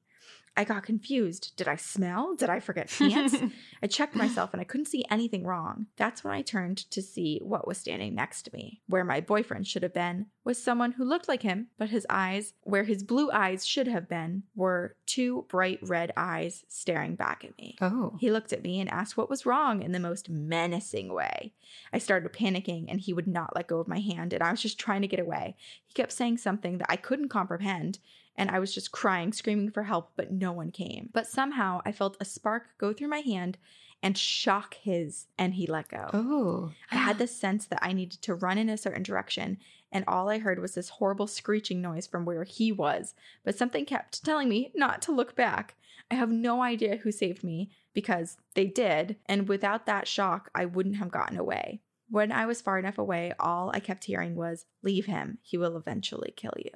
I got confused. Did I smell? Did I forget pants? I checked myself and I couldn't see anything wrong. That's when I turned to see what was standing next to me. Where my boyfriend should have been was someone who looked like him, but his eyes, where his blue eyes should have been, were 2 bright red eyes staring back at me. Oh. He looked at me and asked what was wrong in the most menacing way. I started panicking and he would not let go of my hand and I was just trying to get away. He kept saying something that I couldn't comprehend. And I was just crying, screaming for help, but no one came. But somehow I felt a spark go through my hand and shock his, and he let go. Oh. I had this sense that I needed to run in a certain direction, and all I heard was this horrible screeching noise from where he was. But something kept telling me not to look back. I have no idea who saved me, because they did, and without that shock, I wouldn't have gotten away. When I was far enough away, all I kept hearing was, "Leave him. He will eventually kill you.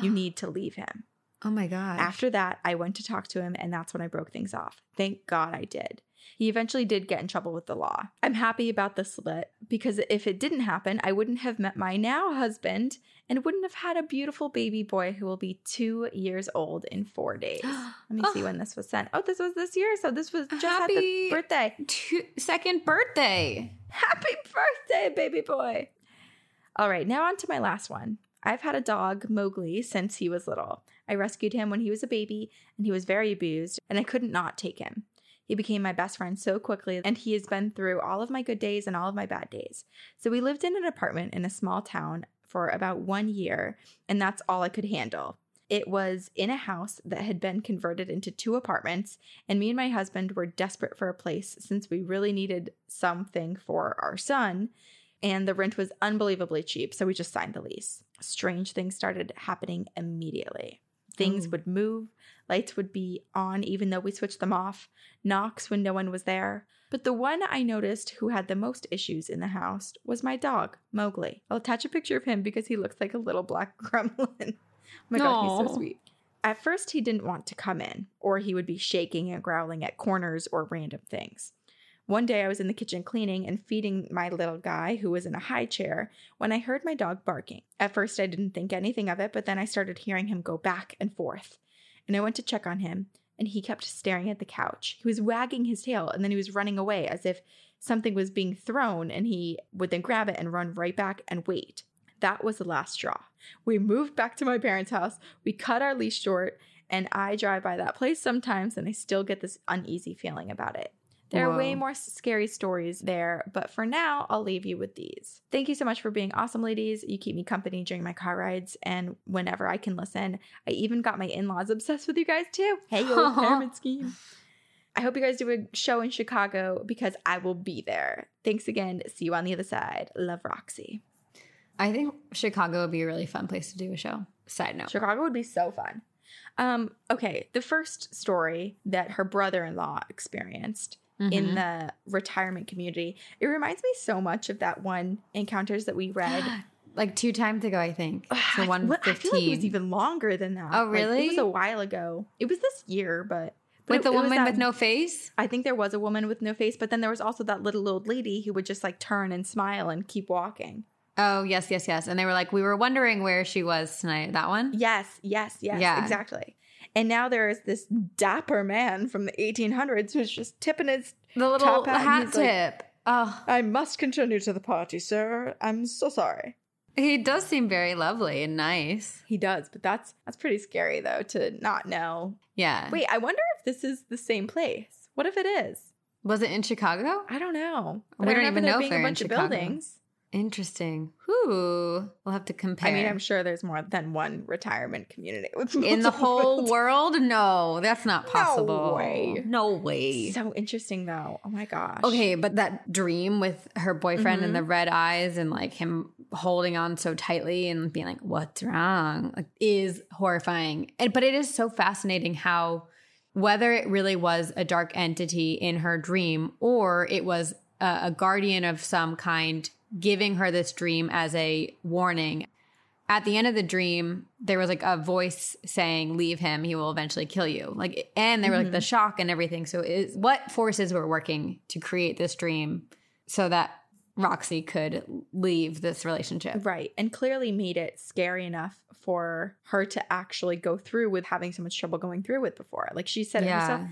You need to leave him." Oh my God. After that, I went to talk to him, and that's when I broke things off. Thank God I did. He eventually did get in trouble with the law. I'm happy about the slit because if it didn't happen, I wouldn't have met my now husband and wouldn't have had a beautiful baby boy who will be 2 years old in 4 days. Let me see when this was sent. Oh, this was this year. So this was just happy at the birthday. Second birthday. Happy birthday, baby boy. All right, now on to my last one. I've had a dog, Mowgli, since he was little. I rescued him when he was a baby, and he was very abused, and I couldn't not take him. He became my best friend so quickly, and he has been through all of my good days and all of my bad days. So we lived in an apartment in a small town for about 1 year, and that's all I could handle. It was in a house that had been converted into 2 apartments, and me and my husband were desperate for a place since we really needed something for our son. And the rent was unbelievably cheap, so we just signed the lease. Strange things started happening immediately. Things would move. Lights would be on even though we switched them off. Knocks when no one was there. But the one I noticed who had the most issues in the house was my dog, Mowgli. I'll attach a picture of him because he looks like a little black gremlin. Oh my God, he's so sweet. At first, he didn't want to come in, or he would be shaking and growling at corners or random things. One day, I was in the kitchen cleaning and feeding my little guy, who was in a high chair, when I heard my dog barking. At first, I didn't think anything of it, but then I started hearing him go back and forth. And I went to check on him, and he kept staring at the couch. He was wagging his tail, and then he was running away as if something was being thrown, and he would then grab it and run right back and wait. That was the last straw. We moved back to my parents' house. We cut our lease short, and I drive by that place sometimes, and I still get this uneasy feeling about it. There are way more scary stories there, but for now, I'll leave you with these. Thank you so much for being awesome, ladies. You keep me company during my car rides and whenever I can listen. I even got my in-laws obsessed with you guys, too. Hey, yo, pyramid scheme. I hope you guys do a show in Chicago because I will be there. Thanks again. See you on the other side. Love, Roxy. I think Chicago would be a really fun place to do a show. Side note. Chicago would be so fun. Okay, the first story that her brother-in-law experienced in the retirement community, it reminds me so much of that one Encounters that we read. Like 2 times ago, I think. So 115. I feel like it was even longer than that. Oh, really? Like, it was a while ago. It was this year, but with the woman with no face? I think there was a woman with no face, but then there was also that little old lady who would just like turn and smile and keep walking. Oh, yes, yes, yes. And they were like, we were wondering where she was tonight. That one? Yes, yes, yes. Yeah. Exactly. And now there is this dapper man from the 1800s who's just tipping his top out. Hat tip. Like, oh. I must continue to the party, sir. I'm so sorry. He does seem very lovely and nice. He does, but that's pretty scary, though, to not know. Yeah. Wait, I wonder if this is the same place. What if it is? Was it in Chicago? I don't know. We don't even know if they're in Chicago. A bunch of buildings. Interesting. Whew. We'll have to compare. I mean, I'm sure there's more than one retirement community. In the whole world? No, that's not possible. No way. No way. So interesting, though. Oh, my gosh. Okay, but that dream with her boyfriend and the red eyes and, like, him holding on so tightly and being like, what's wrong, like, is horrifying. But it is so fascinating how whether it really was a dark entity in her dream or it was a guardian of some kind giving her this dream as a warning. At the end of the dream, there was like a voice saying, leave him, he will eventually kill you. Like, and they were like the shock and everything. So what forces were working to create this dream so that Roxy could leave this relationship? Right. And clearly made it scary enough for her to actually go through with having so much trouble going through with before. Like she said it herself.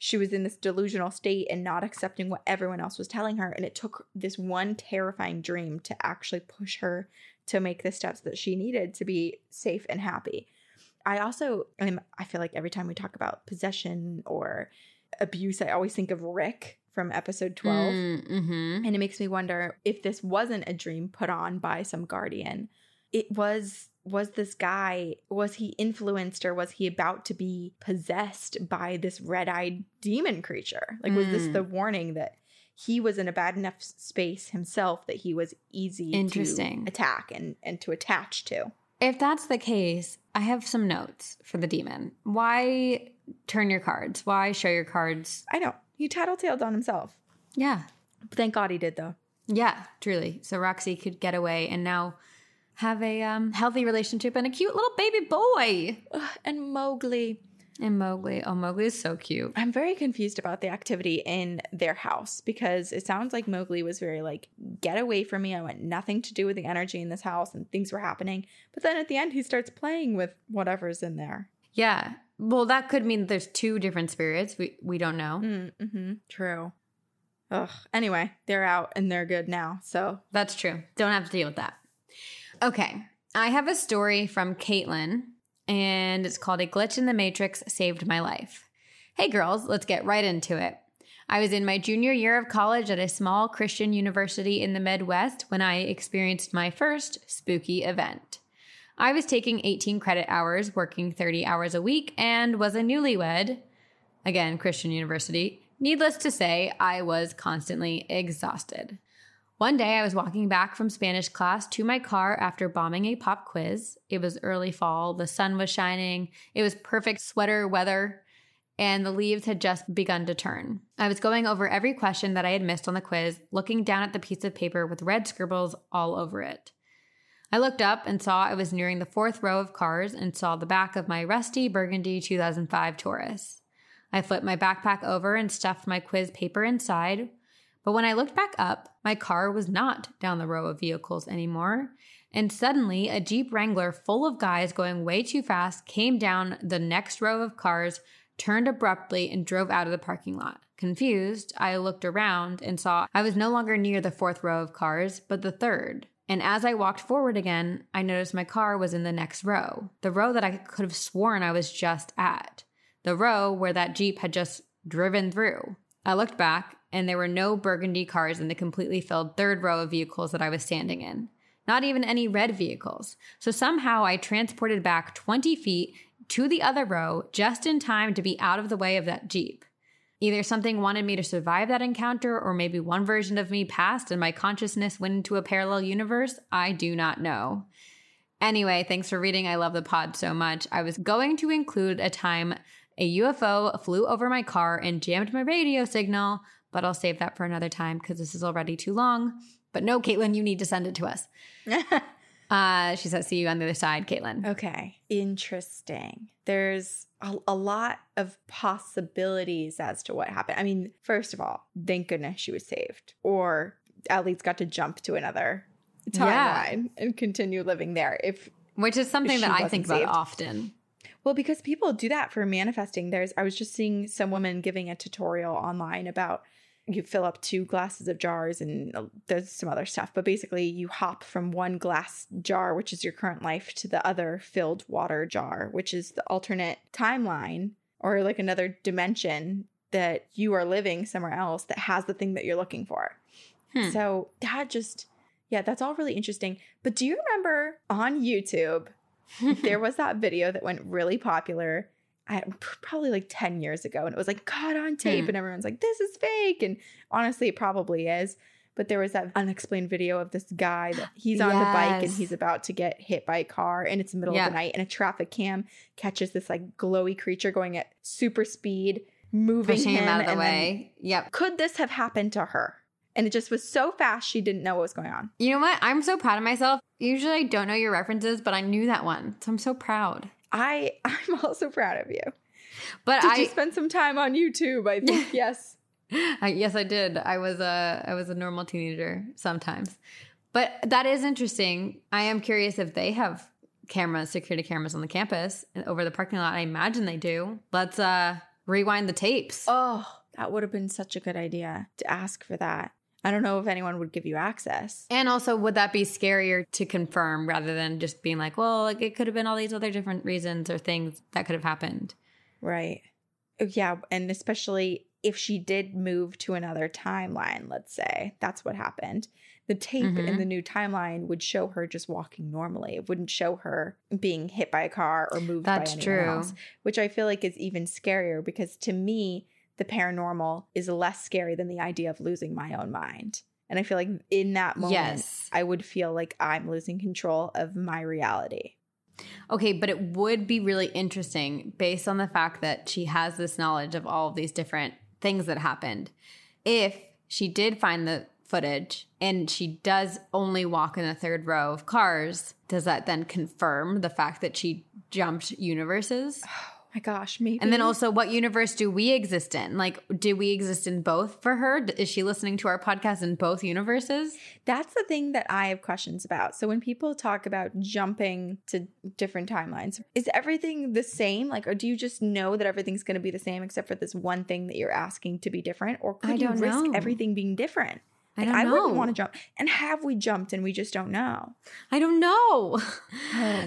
She was in this delusional state and not accepting what everyone else was telling her. And it took this one terrifying dream to actually push her to make the steps that she needed to be safe and happy. I feel like every time we talk about possession or abuse, I always think of Rick from episode 12. And it makes me wonder if this wasn't a dream put on by some guardian. It was this guy, was he influenced or was he about to be possessed by this red-eyed demon creature? Like, was this the warning that he was in a bad enough space himself that he was easy to attack and to attach to? If that's the case, I have some notes for the demon. Why turn your cards? Why show your cards? I know. He tattletailed on himself. Yeah. Thank God he did, though. Yeah, truly. So Roxy could get away and now have a healthy relationship and a cute little baby boy. Ugh, and Mowgli. And Mowgli. Oh, Mowgli is so cute. I'm very confused about the activity in their house because it sounds like Mowgli was very like, get away from me. I want nothing to do with the energy in this house and things were happening. But then at the end, he starts playing with whatever's in there. Yeah. Well, that could mean there's 2 different spirits. We don't know. True. Ugh. Anyway, they're out and they're good now. So that's true. Don't have to deal with that. Okay, I have a story from Caitlin, and it's called A Glitch in the Matrix Saved My Life. Hey, girls, let's get right into it. I was in my junior year of college at a small Christian university in the Midwest when I experienced my first spooky event. I was taking 18 credit hours, working 30 hours a week, and was a newlywed, again, Christian university. Needless to say, I was constantly exhausted. One day I was walking back from Spanish class to my car after bombing a pop quiz. It was early fall. The sun was shining. It was perfect sweater weather, and the leaves had just begun to turn. I was going over every question that I had missed on the quiz, looking down at the piece of paper with red scribbles all over it. I looked up and saw I was nearing the fourth row of cars and saw the back of my rusty burgundy 2005 Taurus. I flipped my backpack over and stuffed my quiz paper inside, but when I looked back up, my car was not down the row of vehicles anymore, and suddenly a Jeep Wrangler full of guys going way too fast came down the next row of cars, turned abruptly, and drove out of the parking lot. Confused, I looked around and saw I was no longer near the fourth row of cars, but the third. And as I walked forward again, I noticed my car was in the next row, the row that I could have sworn I was just at, the row where that Jeep had just driven through. I looked back, and there were no burgundy cars in the completely filled third row of vehicles that I was standing in. Not even any red vehicles. So somehow I transported back 20 feet to the other row just in time to be out of the way of that Jeep. Either something wanted me to survive that encounter, or maybe one version of me passed and my consciousness went into a parallel universe. I do not know. Anyway, thanks for reading. I love the pod so much. I was going to include a time a UFO flew over my car and jammed my radio signal, but I'll save that for another time because this is already too long. But no, Caitlin, you need to send it to us. She says, see you on the other side, Caitlin. Okay. Interesting. There's a lot of possibilities as to what happened. I mean, first of all, thank goodness she was saved, or at least got to jump to another timeline and continue living there. Which is something that I think about often. Well, because people do that for manifesting. I was just seeing some woman giving a tutorial online about you fill up 2 glasses of jars, and there's some other stuff. But basically, you hop from one glass jar, which is your current life, to the other filled water jar, which is the alternate timeline or like another dimension that you are living somewhere else that has the thing that you're looking for. Hmm. So that that's all really interesting. But do you remember on YouTube, there was that video that went really popular probably like 10 years ago, and it was like caught on tape and everyone's like, this is fake. And honestly, it probably is. But there was that unexplained video of this guy that he's on the bike and he's about to get hit by a car, and it's the middle of the night, and a traffic cam catches this like glowy creature going at super speed, moving him out of the way. Yep. Could this have happened to her? And it just was so fast, she didn't know what was going on. You know what? I'm so proud of myself. Usually I don't know your references, but I knew that one. So I'm so proud. I'm also proud of you. But did you spend some time on YouTube? I think yes. Yes, I did. I was a normal teenager sometimes. But that is interesting. I am curious if they have security cameras on the campus and over the parking lot. I imagine they do. Let's rewind the tapes. Oh, that would have been such a good idea to ask for that. I don't know if anyone would give you access. And also, would that be scarier to confirm rather than just being like, well, like it could have been all these other different reasons or things that could have happened? Right. Yeah. And especially if she did move to another timeline, let's say that's what happened. The tape in the new timeline would show her just walking normally. It wouldn't show her being hit by a car or moved by anyone else. Which I feel like is even scarier, because to me, the paranormal is less scary than the idea of losing my own mind. And I feel like in that moment, I would feel like I'm losing control of my reality. Okay, but it would be really interesting based on the fact that she has this knowledge of all of these different things that happened. If she did find the footage and she does only walk in the third row of cars, does that then confirm the fact that she jumped universes? My gosh, maybe. And then also, what universe do we exist in? Like, do we exist in both for her? Is she listening to our podcast in both universes? That's the thing that I have questions about. So when people talk about jumping to different timelines, is everything the same? Like, or do you just know that everything's going to be the same except for this one thing that you're asking to be different? Or could you risk everything being different? Like, I wouldn't want to jump. And have we jumped and we just don't know? I don't know.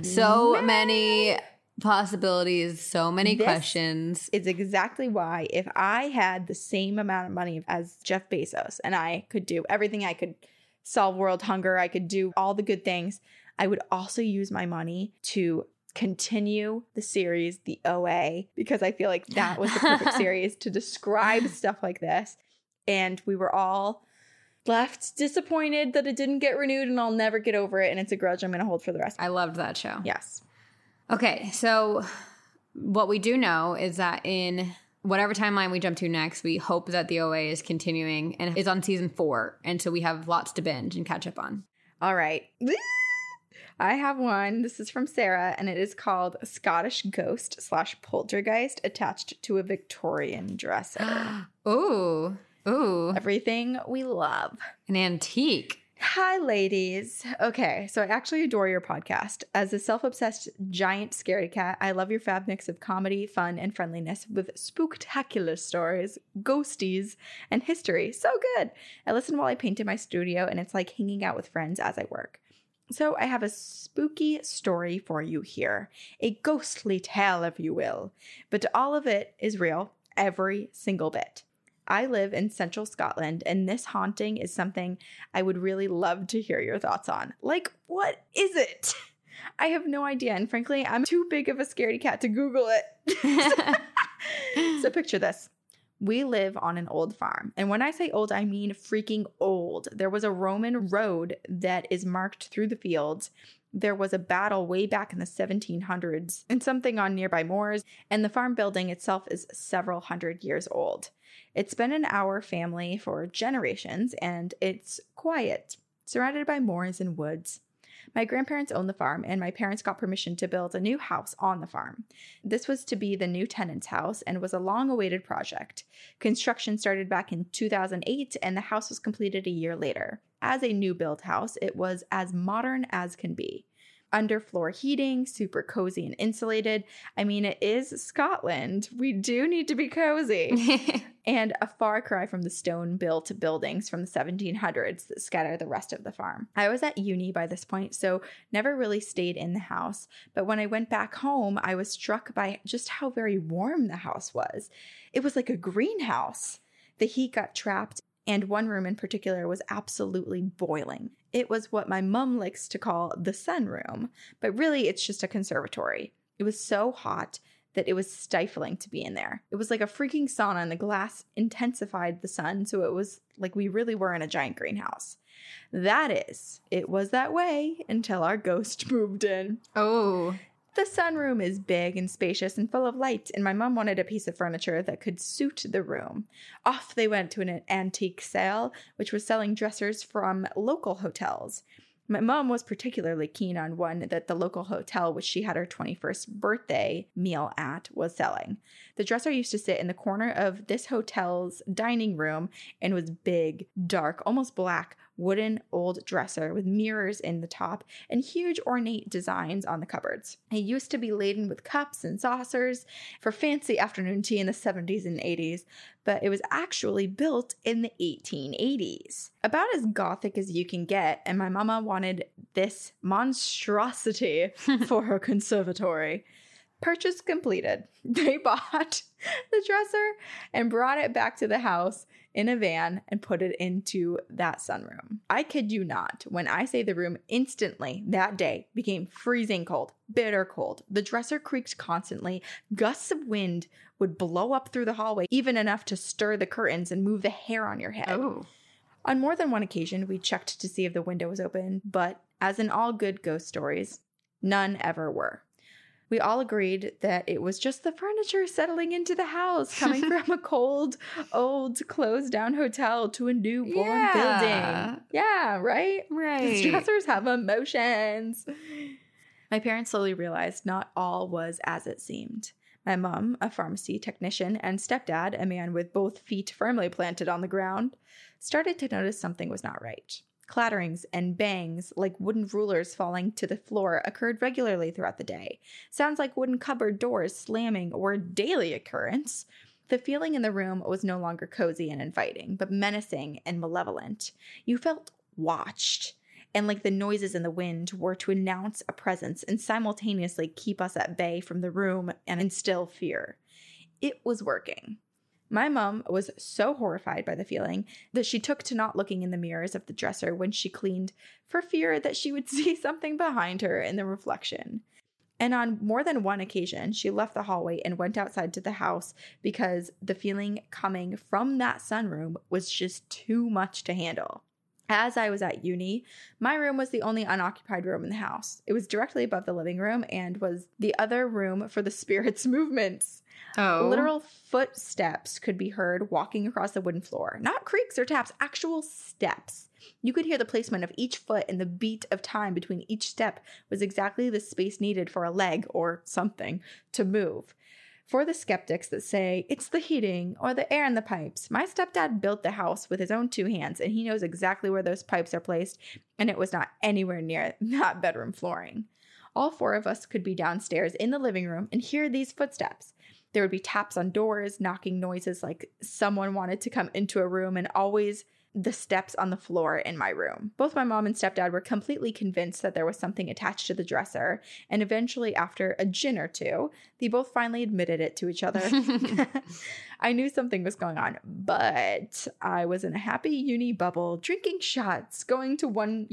So many possibilities, so many questions. It's exactly why if I had the same amount of money as Jeff Bezos and I could do everything, I could solve world hunger, I could do all the good things, I would also use my money to continue the series, The OA, because I feel like that was the perfect series to describe stuff like this. And we were all left disappointed that it didn't get renewed, and I'll never get over it. And it's a grudge I'm going to hold for the rest. I loved that show. Yes. Okay, so what we do know is that in whatever timeline we jump to next, we hope that the OA is continuing and is on season 4. And so we have lots to binge and catch up on. All right. I have one. This is from Sarah, and it is called Scottish Ghost / Poltergeist Attached to a Victorian Dresser. Ooh. Ooh. Everything we love. An antique. Hi, ladies. Okay, so I actually adore your podcast. As a self-obsessed giant scaredy cat, I love your fab mix of comedy, fun, and friendliness with spooktacular stories, ghosties, and history. So good. I listen while I paint in my studio, and it's like hanging out with friends as I work. So I have a spooky story for you here. A ghostly tale, if you will. But all of it is real, every single bit. I live in central Scotland, and this haunting is something I would really love to hear your thoughts on. Like, what is it? I have no idea, and frankly, I'm too big of a scaredy cat to Google it. So picture this. We live on an old farm, and when I say old, I mean freaking old. There was a Roman road that is marked through the fields. There was a battle way back in the 1700s and something on nearby moors, and the farm building itself is several hundred years old. It's been in our family for generations, and it's quiet, surrounded by moors and woods. My grandparents owned the farm, and my parents got permission to build a new house on the farm. This was to be the new tenant's house and was a long-awaited project. Construction started back in 2008, and the house was completed a year later. As a new-build house, it was as modern as can be. Underfloor heating, super cozy and insulated. I mean, it is Scotland. We do need to be cozy. And a far cry from the stone-built buildings from the 1700s that scatter the rest of the farm. I was at uni by this point, so never really stayed in the house. But when I went back home, I was struck by just how very warm the house was. It was like a greenhouse. The heat got trapped, and one room in particular was absolutely boiling. It was what my mum likes to call the sunroom, but really it's just a conservatory. It was so hot that it was stifling to be in there. It was like a freaking sauna, and the glass intensified the sun, so it was like we really were in a giant greenhouse. That is, it was that way until our ghost moved in. Oh. The sunroom is big and spacious and full of light, and my mom wanted a piece of furniture that could suit the room. Off they went to an antique sale, which was selling dressers from local hotels. My mom was particularly keen on one that the local hotel, which she had her 21st birthday meal at, was selling. The dresser used to sit in the corner of this hotel's dining room and was big, dark, almost black, wooden old dresser with mirrors in the top and huge ornate designs on the cupboards. It used to be laden with cups and saucers for fancy afternoon tea in the 70s and 80s, but it was actually built in the 1880s. About as gothic as you can get, and my mama wanted this monstrosity for her conservatory. Purchase completed. They bought the dresser and brought it back to the house in a van and put it into that sunroom. I kid you not, when I say the room instantly that day became freezing cold, bitter cold. The dresser creaked constantly. Gusts of wind would blow up through the hallway, even enough to stir the curtains and move the hair on your head. Oh. On more than one occasion, we checked to see if the window was open, but as in all good ghost stories, none ever were. We all agreed that it was just the furniture settling into the house, coming from a cold, old, closed-down hotel to a new, warm building. Yeah, right? Right. Stressors have emotions. My parents slowly realized not all was as it seemed. My mom, a pharmacy technician, and stepdad, a man with both feet firmly planted on the ground, started to notice something was not right. Clatterings and bangs, like wooden rulers falling to the floor, occurred regularly throughout the day. Sounds like wooden cupboard doors slamming were a daily occurrence. The feeling in the room was no longer cozy and inviting, but menacing and malevolent. You felt watched, and like the noises in the wind were to announce a presence and simultaneously keep us at bay from the room and instill fear. It was working. My mom was so horrified by the feeling that she took to not looking in the mirrors of the dresser when she cleaned for fear that she would see something behind her in the reflection. And on more than one occasion, she left the hallway and went outside to the house because the feeling coming from that sunroom was just too much to handle. As I was at uni, my room was the only unoccupied room in the house. It was directly above the living room and was the other room for the spirits' movements. Oh. Literal footsteps could be heard walking across the wooden floor. Not creaks or taps, actual steps. You could hear the placement of each foot, and the beat of time between each step was exactly the space needed for a leg or something to move. For the skeptics that say, it's the heating or the air in the pipes, my stepdad built the house with his own two hands, and he knows exactly where those pipes are placed, and it was not anywhere near that bedroom flooring. All four of us could be downstairs in the living room and hear these footsteps. There would be taps on doors, knocking noises like someone wanted to come into a room, and always the steps on the floor in my room. Both my mom and stepdad were completely convinced that there was something attached to the dresser, and eventually, after a gin or two, they both finally admitted it to each other. I knew something was going on, but I was in a happy uni bubble, drinking shots, going to €1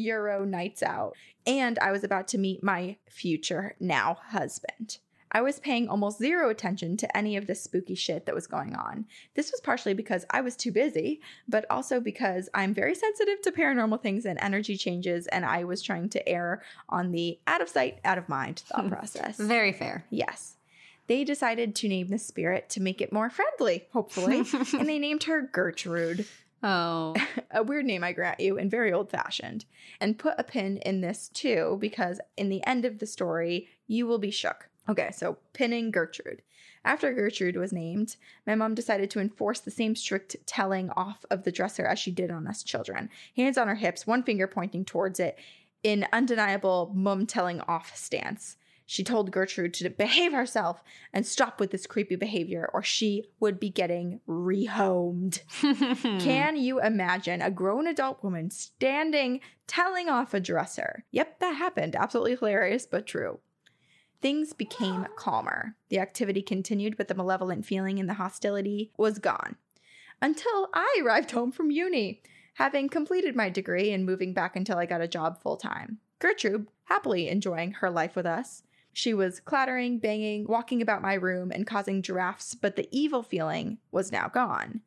nights out, and I was about to meet my future now husband. I was paying almost zero attention to any of this spooky shit that was going on. This was partially because I was too busy, but also because I'm very sensitive to paranormal things and energy changes, and I was trying to err on the out of sight, out of mind thought process. Very fair. Yes. They decided to name the spirit to make it more friendly, hopefully, and they named her Gertrude. Oh. A weird name, I grant you, and very old-fashioned. And put a pin in this, too, because in the end of the story, you will be shook. Okay, so pinning Gertrude. After Gertrude was named, my mom decided to enforce the same strict telling off of the dresser as she did on us children. Hands on her hips, one finger pointing towards it, in undeniable mum telling off stance. She told Gertrude to behave herself and stop with this creepy behavior, or she would be getting rehomed. Can you imagine a grown adult woman standing, telling off a dresser? Yep, that happened. Absolutely hilarious, but true. Things became calmer. The activity continued, but the malevolent feeling and the hostility was gone. Until I arrived home from uni, having completed my degree and moving back until I got a job full-time. Gertrude, happily enjoying her life with us. She was clattering, banging, walking about my room, and causing drafts, but the evil feeling was now gone.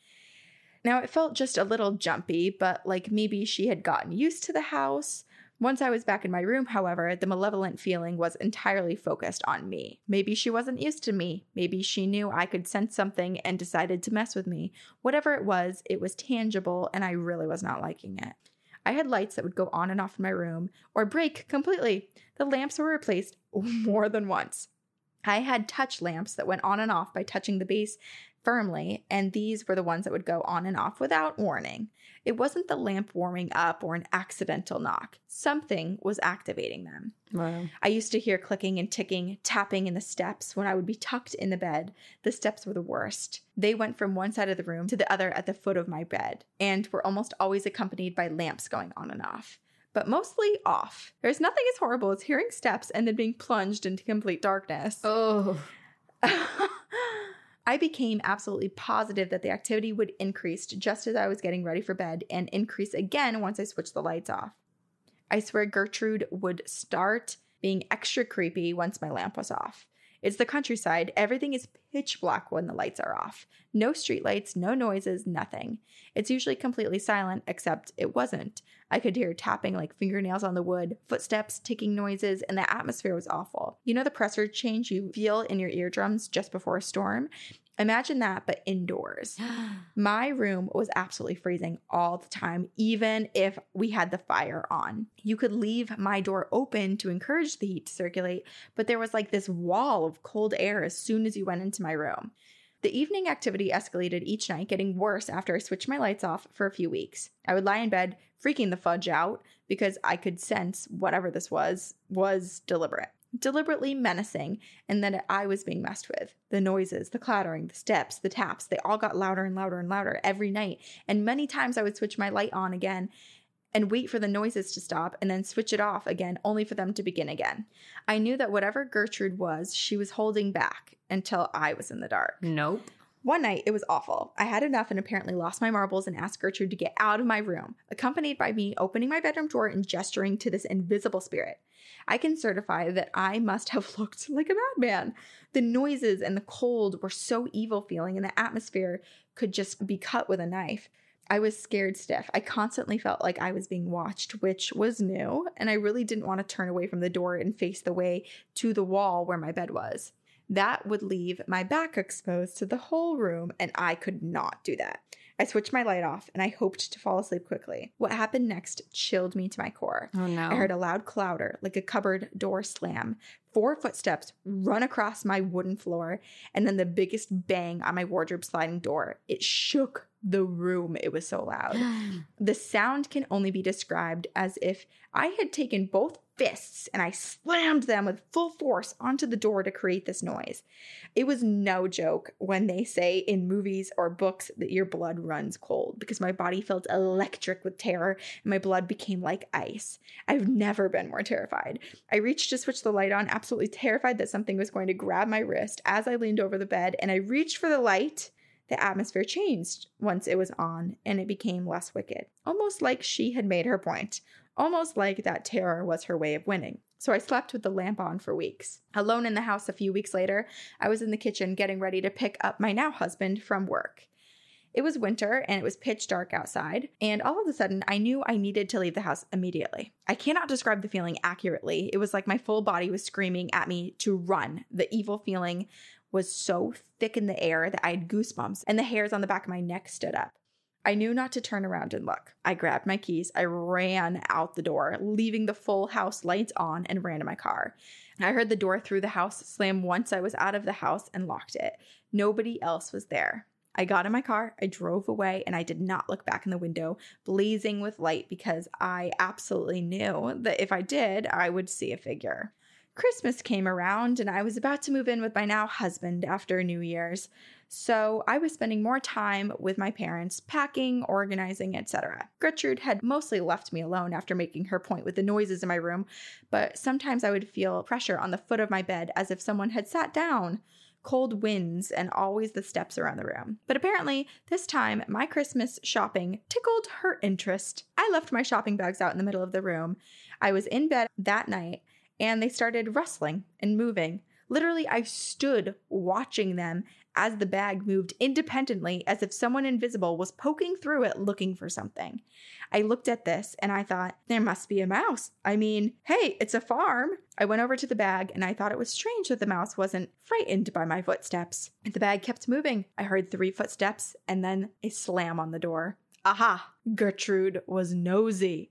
Now, it felt just a little jumpy, but like maybe she had gotten used to the house. Once I was back in my room, however, the malevolent feeling was entirely focused on me. Maybe she wasn't used to me. Maybe she knew I could sense something and decided to mess with me. Whatever it was tangible, and I really was not liking it. I had lights that would go on and off in my room or break completely. The lamps were replaced more than once. I had touch lamps that went on and off by touching the base firmly, and these were the ones that would go on and off without warning. It wasn't the lamp warming up or an accidental knock. Something was activating them. Wow. I used to hear clicking and ticking, tapping in the steps when I would be tucked in the bed. The steps were the worst. They went from one side of the room to the other at the foot of my bed, and were almost always accompanied by lamps going on and off. But mostly off. There's nothing as horrible as hearing steps and then being plunged into complete darkness. Oh. I became absolutely positive that the activity would increase just as I was getting ready for bed, and increase again once I switched the lights off. I swear Gertrude would start being extra creepy once my lamp was off. It's the countryside. Everything is pitch black when the lights are off. No streetlights, no noises, nothing. It's usually completely silent, except it wasn't. I could hear tapping like fingernails on the wood, footsteps, ticking noises, and the atmosphere was awful. You know the pressure change you feel in your eardrums just before a storm? Imagine that, but indoors. My room was absolutely freezing all the time, even if we had the fire on. You could leave my door open to encourage the heat to circulate, but there was like this wall of cold air as soon as you went into my room. The evening activity escalated each night, getting worse after I switched my lights off for a few weeks. I would lie in bed, freaking the fudge out, because I could sense whatever this was deliberately menacing, and that I was being messed with. The noises, the clattering, the steps, the taps, they all got louder and louder and louder every night, and many times I would switch my light on again and wait for the noises to stop and then switch it off again, only for them to begin again. I knew that whatever Gertrude was, she was holding back until I was in the dark. Nope. One night, it was awful. I had enough and apparently lost my marbles and asked Gertrude to get out of my room, accompanied by me opening my bedroom door and gesturing to this invisible spirit. I can certify that I must have looked like a madman. The noises and the cold were so evil feeling, and the atmosphere could just be cut with a knife. I was scared stiff. I constantly felt like I was being watched, which was new, and I really didn't want to turn away from the door and face the way to the wall where my bed was. That would leave my back exposed to the whole room, and I could not do that. I switched my light off, and I hoped to fall asleep quickly. What happened next chilled me to my core. Oh, no. I heard a loud clatter, like a cupboard door slam, 4 footsteps run across my wooden floor, and then the biggest bang on my wardrobe sliding door. It shook the room. It was so loud. The sound can only be described as if I had taken both fists and I slammed them with full force onto the door to create this noise. It was no joke when they say in movies or books that your blood runs cold, because my body felt electric with terror and my blood became like ice. I've never been more terrified. I reached to switch the light on, absolutely terrified that something was going to grab my wrist as I leaned over the bed, and I reached for the light. The atmosphere changed once it was on, and it became less wicked, almost like she had made her point, almost like that terror was her way of winning. So I slept with the lamp on for weeks. Alone in the house a few weeks later, I was in the kitchen getting ready to pick up my now husband from work. It was winter, and it was pitch dark outside, and all of a sudden, I knew I needed to leave the house immediately. I cannot describe the feeling accurately. It was like my full body was screaming at me to run. The evil feeling was so thick in the air that I had goosebumps, and the hairs on the back of my neck stood up. I knew not to turn around and look. I grabbed my keys. I ran out the door, leaving the full house lights on, and ran to my car. I heard the door through the house slam once I was out of the house and locked it. Nobody else was there. I got in my car, I drove away, and I did not look back in the window, blazing with light, because I absolutely knew that if I did, I would see a figure. Christmas came around, and I was about to move in with my now husband after New Year's, so I was spending more time with my parents, packing, organizing, etc. Gertrude had mostly left me alone after making her point with the noises in my room, but sometimes I would feel pressure on the foot of my bed as if someone had sat down. Cold winds, and always the steps around the room. But apparently, this time, my Christmas shopping tickled her interest. I left my shopping bags out in the middle of the room. I was in bed that night, and they started rustling and moving. Literally, I stood watching them as the bag moved independently, as if someone invisible was poking through it looking for something. I looked at this, and I thought, there must be a mouse. I mean, hey, it's a farm. I went over to the bag, and I thought it was strange that the mouse wasn't frightened by my footsteps. The bag kept moving. I heard 3 footsteps, and then a slam on the door. Aha! Gertrude was nosy.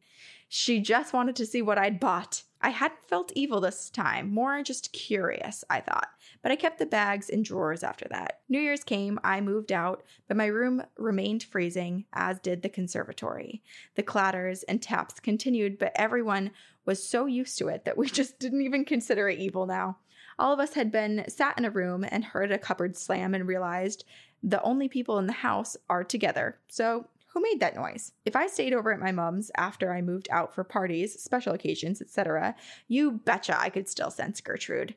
She just wanted to see what I'd bought. I hadn't felt evil this time, more just curious, I thought. But I kept the bags in drawers after that. New Year's came, I moved out, but my room remained freezing, as did the conservatory. The clatters and taps continued, but everyone was so used to it that we just didn't even consider it evil now. All of us had been sat in a room and heard a cupboard slam and realized the only people in the house are together, so who made that noise? If I stayed over at my mom's after I moved out for parties, special occasions, etc., you betcha I could still sense Gertrude.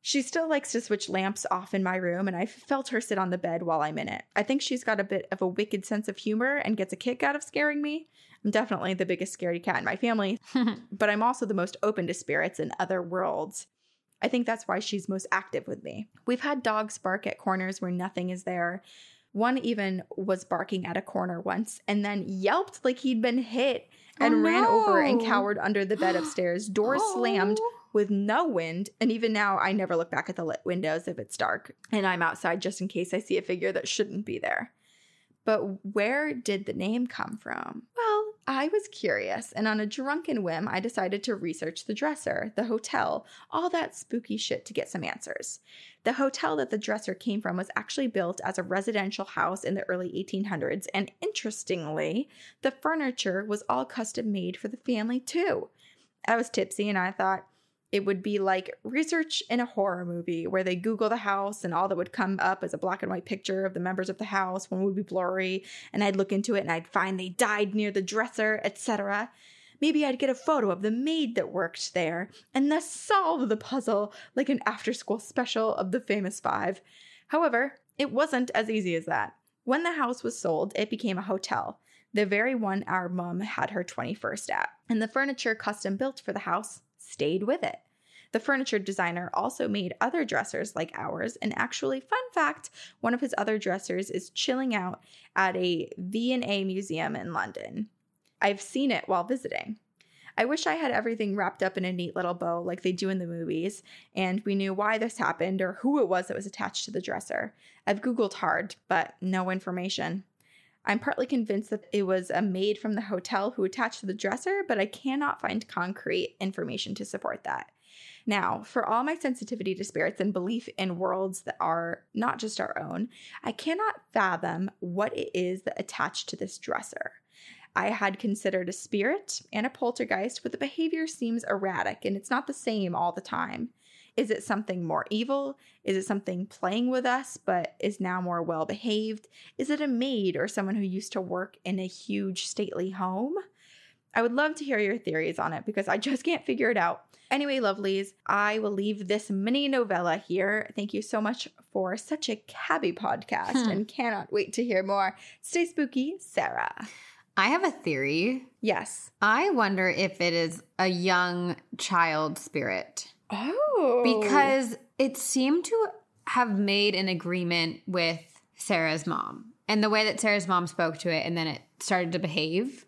She still likes to switch lamps off in my room, and I've felt her sit on the bed while I'm in it. I think she's got a bit of a wicked sense of humor and gets a kick out of scaring me. I'm definitely the biggest scaredy cat in my family, but I'm also the most open to spirits and other worlds. I think that's why she's most active with me. We've had dogs bark at corners where nothing is there. One even was barking at a corner once and then yelped like he'd been hit and ran over and cowered under the bed upstairs. Doors slammed with no wind. And even now, I never look back at the lit windows if it's dark and I'm outside just in case I see a figure that shouldn't be there. But where did the name come from? Well, I was curious, and on a drunken whim, I decided to research the dresser, the hotel, all that spooky shit to get some answers. The hotel that the dresser came from was actually built as a residential house in the early 1800s, and interestingly, the furniture was all custom made for the family too. I was tipsy, and I thought it would be like research in a horror movie where they Google the house and all that would come up as a black and white picture of the members of the house. One would be blurry, and I'd look into it and I'd find they died near the dresser, etc. Maybe I'd get a photo of the maid that worked there and thus solve the puzzle like an after-school special of the Famous Five. However, it wasn't as easy as that. When the house was sold, it became a hotel, the very one our mom had her 21st at. And the furniture custom built for the house stayed with it. The furniture designer also made other dressers like ours, and actually, fun fact, one of his other dressers is chilling out at a V&A museum in London. I've seen it while visiting. I wish I had everything wrapped up in a neat little bow like they do in the movies, and we knew why this happened or who it was that was attached to the dresser. I've Googled hard, but no information. I'm partly convinced that it was a maid from the hotel who attached to the dresser, but I cannot find concrete information to support that. Now, for all my sensitivity to spirits and belief in worlds that are not just our own, I cannot fathom what it is that attached to this dresser. I had considered a spirit and a poltergeist, but the behavior seems erratic and it's not the same all the time. Is it something more evil? Is it something playing with us but is now more well-behaved? Is it a maid or someone who used to work in a huge stately home? I would love to hear your theories on it because I just can't figure it out. Anyway, lovelies, I will leave this mini novella here. Thank you so much for such a cabby podcast and cannot wait to hear more. Stay spooky, Sarah. I have a theory. Yes. I wonder if it is a young child spirit. Oh. Because it seemed to have made an agreement with Sarah's mom and the way that Sarah's mom spoke to it, and then it started to behave.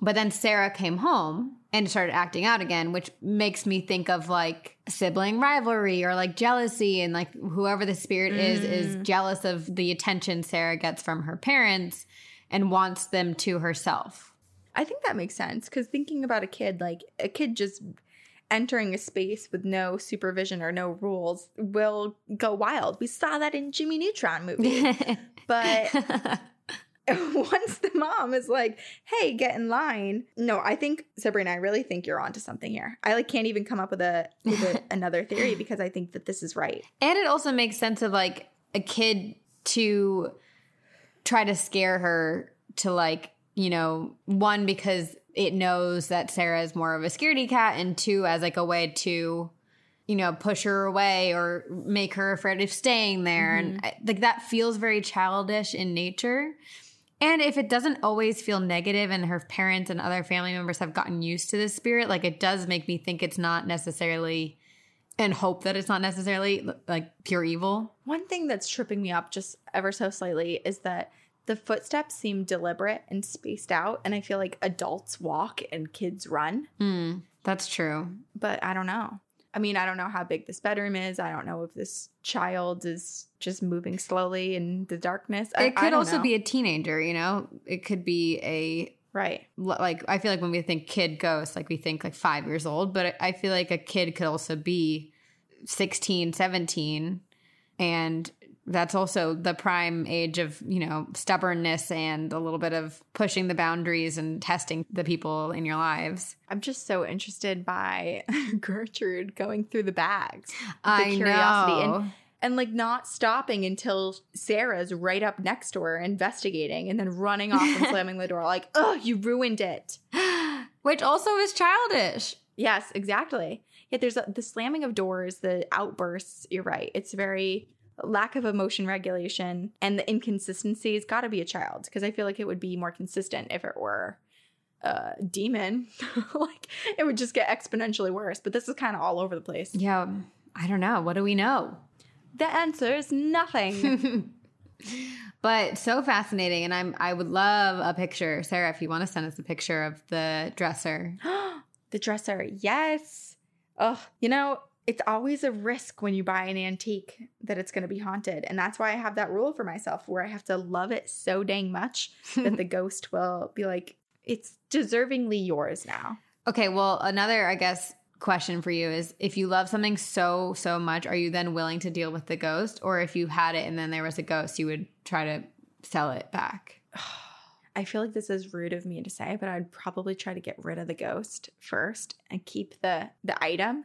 But then Sarah came home and started acting out again, which makes me think of like sibling rivalry or like jealousy, and like whoever the spirit is jealous of the attention Sarah gets from her parents and wants them to herself. I think that makes sense, because thinking about a kid, like a kid just entering a space with no supervision or no rules will go wild. We saw that in Jimmy Neutron movie. But once the mom is like, hey, get in line. No, I think, Sabrina, I really think you're onto something here. I like can't even come up with another theory because I think that this is right. And it also makes sense of like a kid to try to scare her to, like, you know, one, because it knows that Sarah is more of a scaredy cat, and two, as like a way to, you know, push her away or make her afraid of staying there. Mm-hmm. And like that feels very childish in nature. And if it doesn't always feel negative and her parents and other family members have gotten used to this spirit, like it does make me think it's not necessarily, and hope that it's not necessarily like pure evil. One thing that's tripping me up just ever so slightly is that the footsteps seem deliberate and spaced out, and I feel like adults walk and kids run. That's true. But I don't know. I mean, I don't know how big this bedroom is. I don't know if this child is just moving slowly in the darkness. It could also be a teenager, you know? It could be a... Right. Like, I feel like when we think kid ghosts, like we think like 5 years old, but I feel like a kid could also be 16, 17. And that's also the prime age of, you know, stubbornness and a little bit of pushing the boundaries and testing the people in your lives. I'm just so interested by Gertrude going through the bags. I know. And like not stopping until Sarah's right up next to her investigating, and then running off and slamming the door like, oh, you ruined it. Which also is childish. Yes, exactly. Yet there's the slamming of doors, the outbursts. You're right. It's very lack of emotion regulation, and the inconsistency has got to be a child, because I feel like it would be more consistent if it were a demon. Like it would just get exponentially worse. But this is kind of all over the place. Yeah. I don't know. What do we know? The answer is nothing. But so fascinating. And I would love a picture. Sarah, if you want to send us a picture of the dresser. The dresser. Yes. Oh, you know, it's always a risk when you buy an antique that it's going to be haunted. And that's why I have that rule for myself where I have to love it so dang much that the ghost will be like, it's deservingly yours now. Okay. Well, another, I guess, question for you is, if you love something so much, are you then willing to deal with the ghost? Or if you had it and then there was a ghost, you would try to sell it back? I feel like this is rude of me to say, but I'd probably try to get rid of the ghost first and keep the item.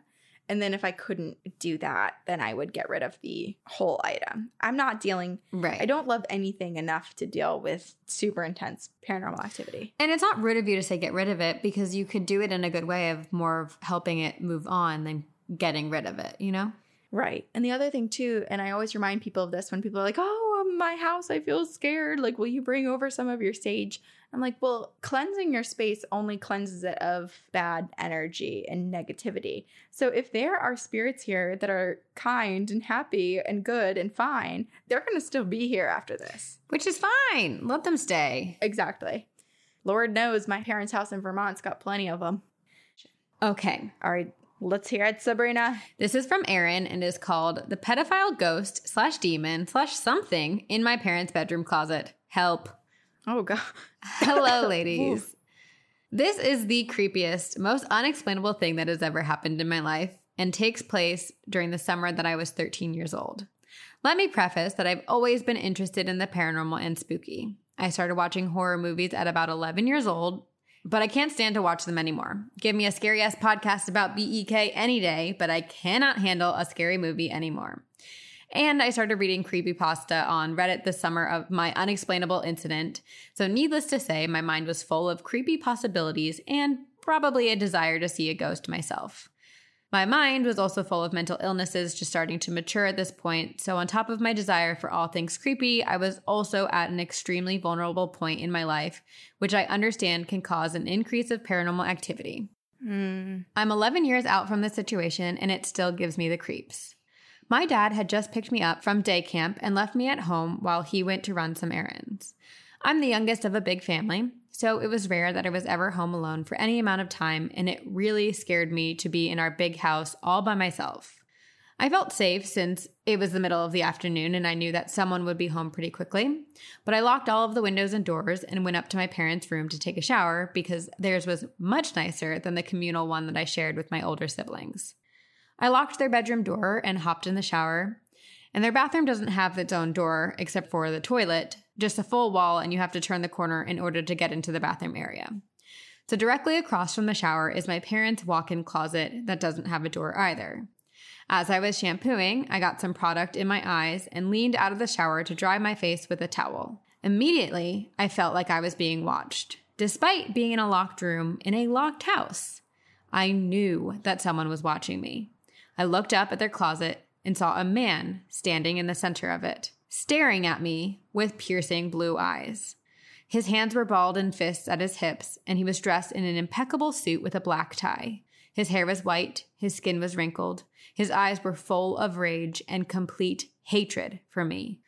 And then if I couldn't do that, then I would get rid of the whole item. I'm not dealing – right. I don't love anything enough to deal with super intense paranormal activity. And it's not rude of you to say get rid of it, because you could do it in a good way of more of helping it move on than getting rid of it, you know? Right. And the other thing too, and I always remind people of this when people are like, oh, my house, I feel scared. Like, will you bring over some of your sage? I'm like, well, cleansing your space only cleanses it of bad energy and negativity. So if there are spirits here that are kind and happy and good and fine, they're going to still be here after this. Which is fine. Let them stay. Exactly. Lord knows my parents' house in Vermont's got plenty of them. Okay. All right. Let's hear it, Sabrina. This is from Erin and is called The Pedophile Ghost / Demon / Something in My Parents' Bedroom Closet. Help. Oh, God. Hello, ladies. This is the creepiest, most unexplainable thing that has ever happened in my life and takes place during the summer that I was 13 years old. Let me preface that I've always been interested in the paranormal and spooky. I started watching horror movies at about 11 years old, but I can't stand to watch them anymore. Give me a scary-ass podcast about BEK any day, but I cannot handle a scary movie anymore. And I started reading creepypasta on Reddit this summer of my unexplainable incident. So needless to say, my mind was full of creepy possibilities and probably a desire to see a ghost myself. My mind was also full of mental illnesses just starting to mature at this point. So on top of my desire for all things creepy, I was also at an extremely vulnerable point in my life, which I understand can cause an increase of paranormal activity. I'm 11 years out from this situation and it still gives me the creeps. My dad had just picked me up from day camp and left me at home while he went to run some errands. I'm the youngest of a big family, so it was rare that I was ever home alone for any amount of time, and it really scared me to be in our big house all by myself. I felt safe since it was the middle of the afternoon and I knew that someone would be home pretty quickly, but I locked all of the windows and doors and went up to my parents' room to take a shower because theirs was much nicer than the communal one that I shared with my older siblings. I locked their bedroom door and hopped in the shower, and their bathroom doesn't have its own door except for the toilet, just a full wall, and you have to turn the corner in order to get into the bathroom area. So directly across from the shower is my parents' walk-in closet that doesn't have a door either. As I was shampooing, I got some product in my eyes and leaned out of the shower to dry my face with a towel. Immediately, I felt like I was being watched, despite being in a locked room in a locked house. I knew that someone was watching me. I looked up at their closet and saw a man standing in the center of it, staring at me with piercing blue eyes. His hands were balled in fists at his hips, and he was dressed in an impeccable suit with a black tie. His hair was white, his skin was wrinkled, his eyes were full of rage and complete hatred for me.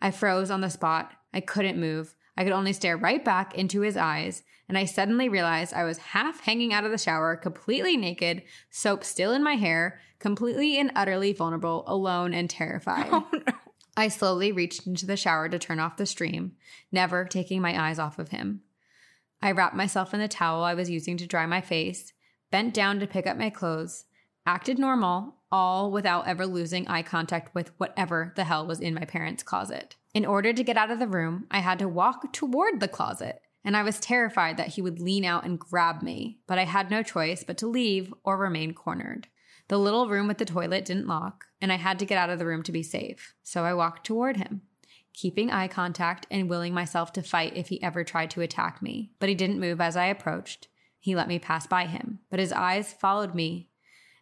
I froze on the spot. I couldn't move. I could only stare right back into his eyes, and I suddenly realized I was half hanging out of the shower, completely naked, soap still in my hair, completely and utterly vulnerable, alone and terrified. Oh, no. I slowly reached into the shower to turn off the stream, never taking my eyes off of him. I wrapped myself in the towel I was using to dry my face, bent down to pick up my clothes, acted normal, all without ever losing eye contact with whatever the hell was in my parents' closet. In order to get out of the room, I had to walk toward the closet, and I was terrified that he would lean out and grab me, but I had no choice but to leave or remain cornered. The little room with the toilet didn't lock, and I had to get out of the room to be safe, so I walked toward him, keeping eye contact and willing myself to fight if he ever tried to attack me. But he didn't move as I approached. He let me pass by him, but his eyes followed me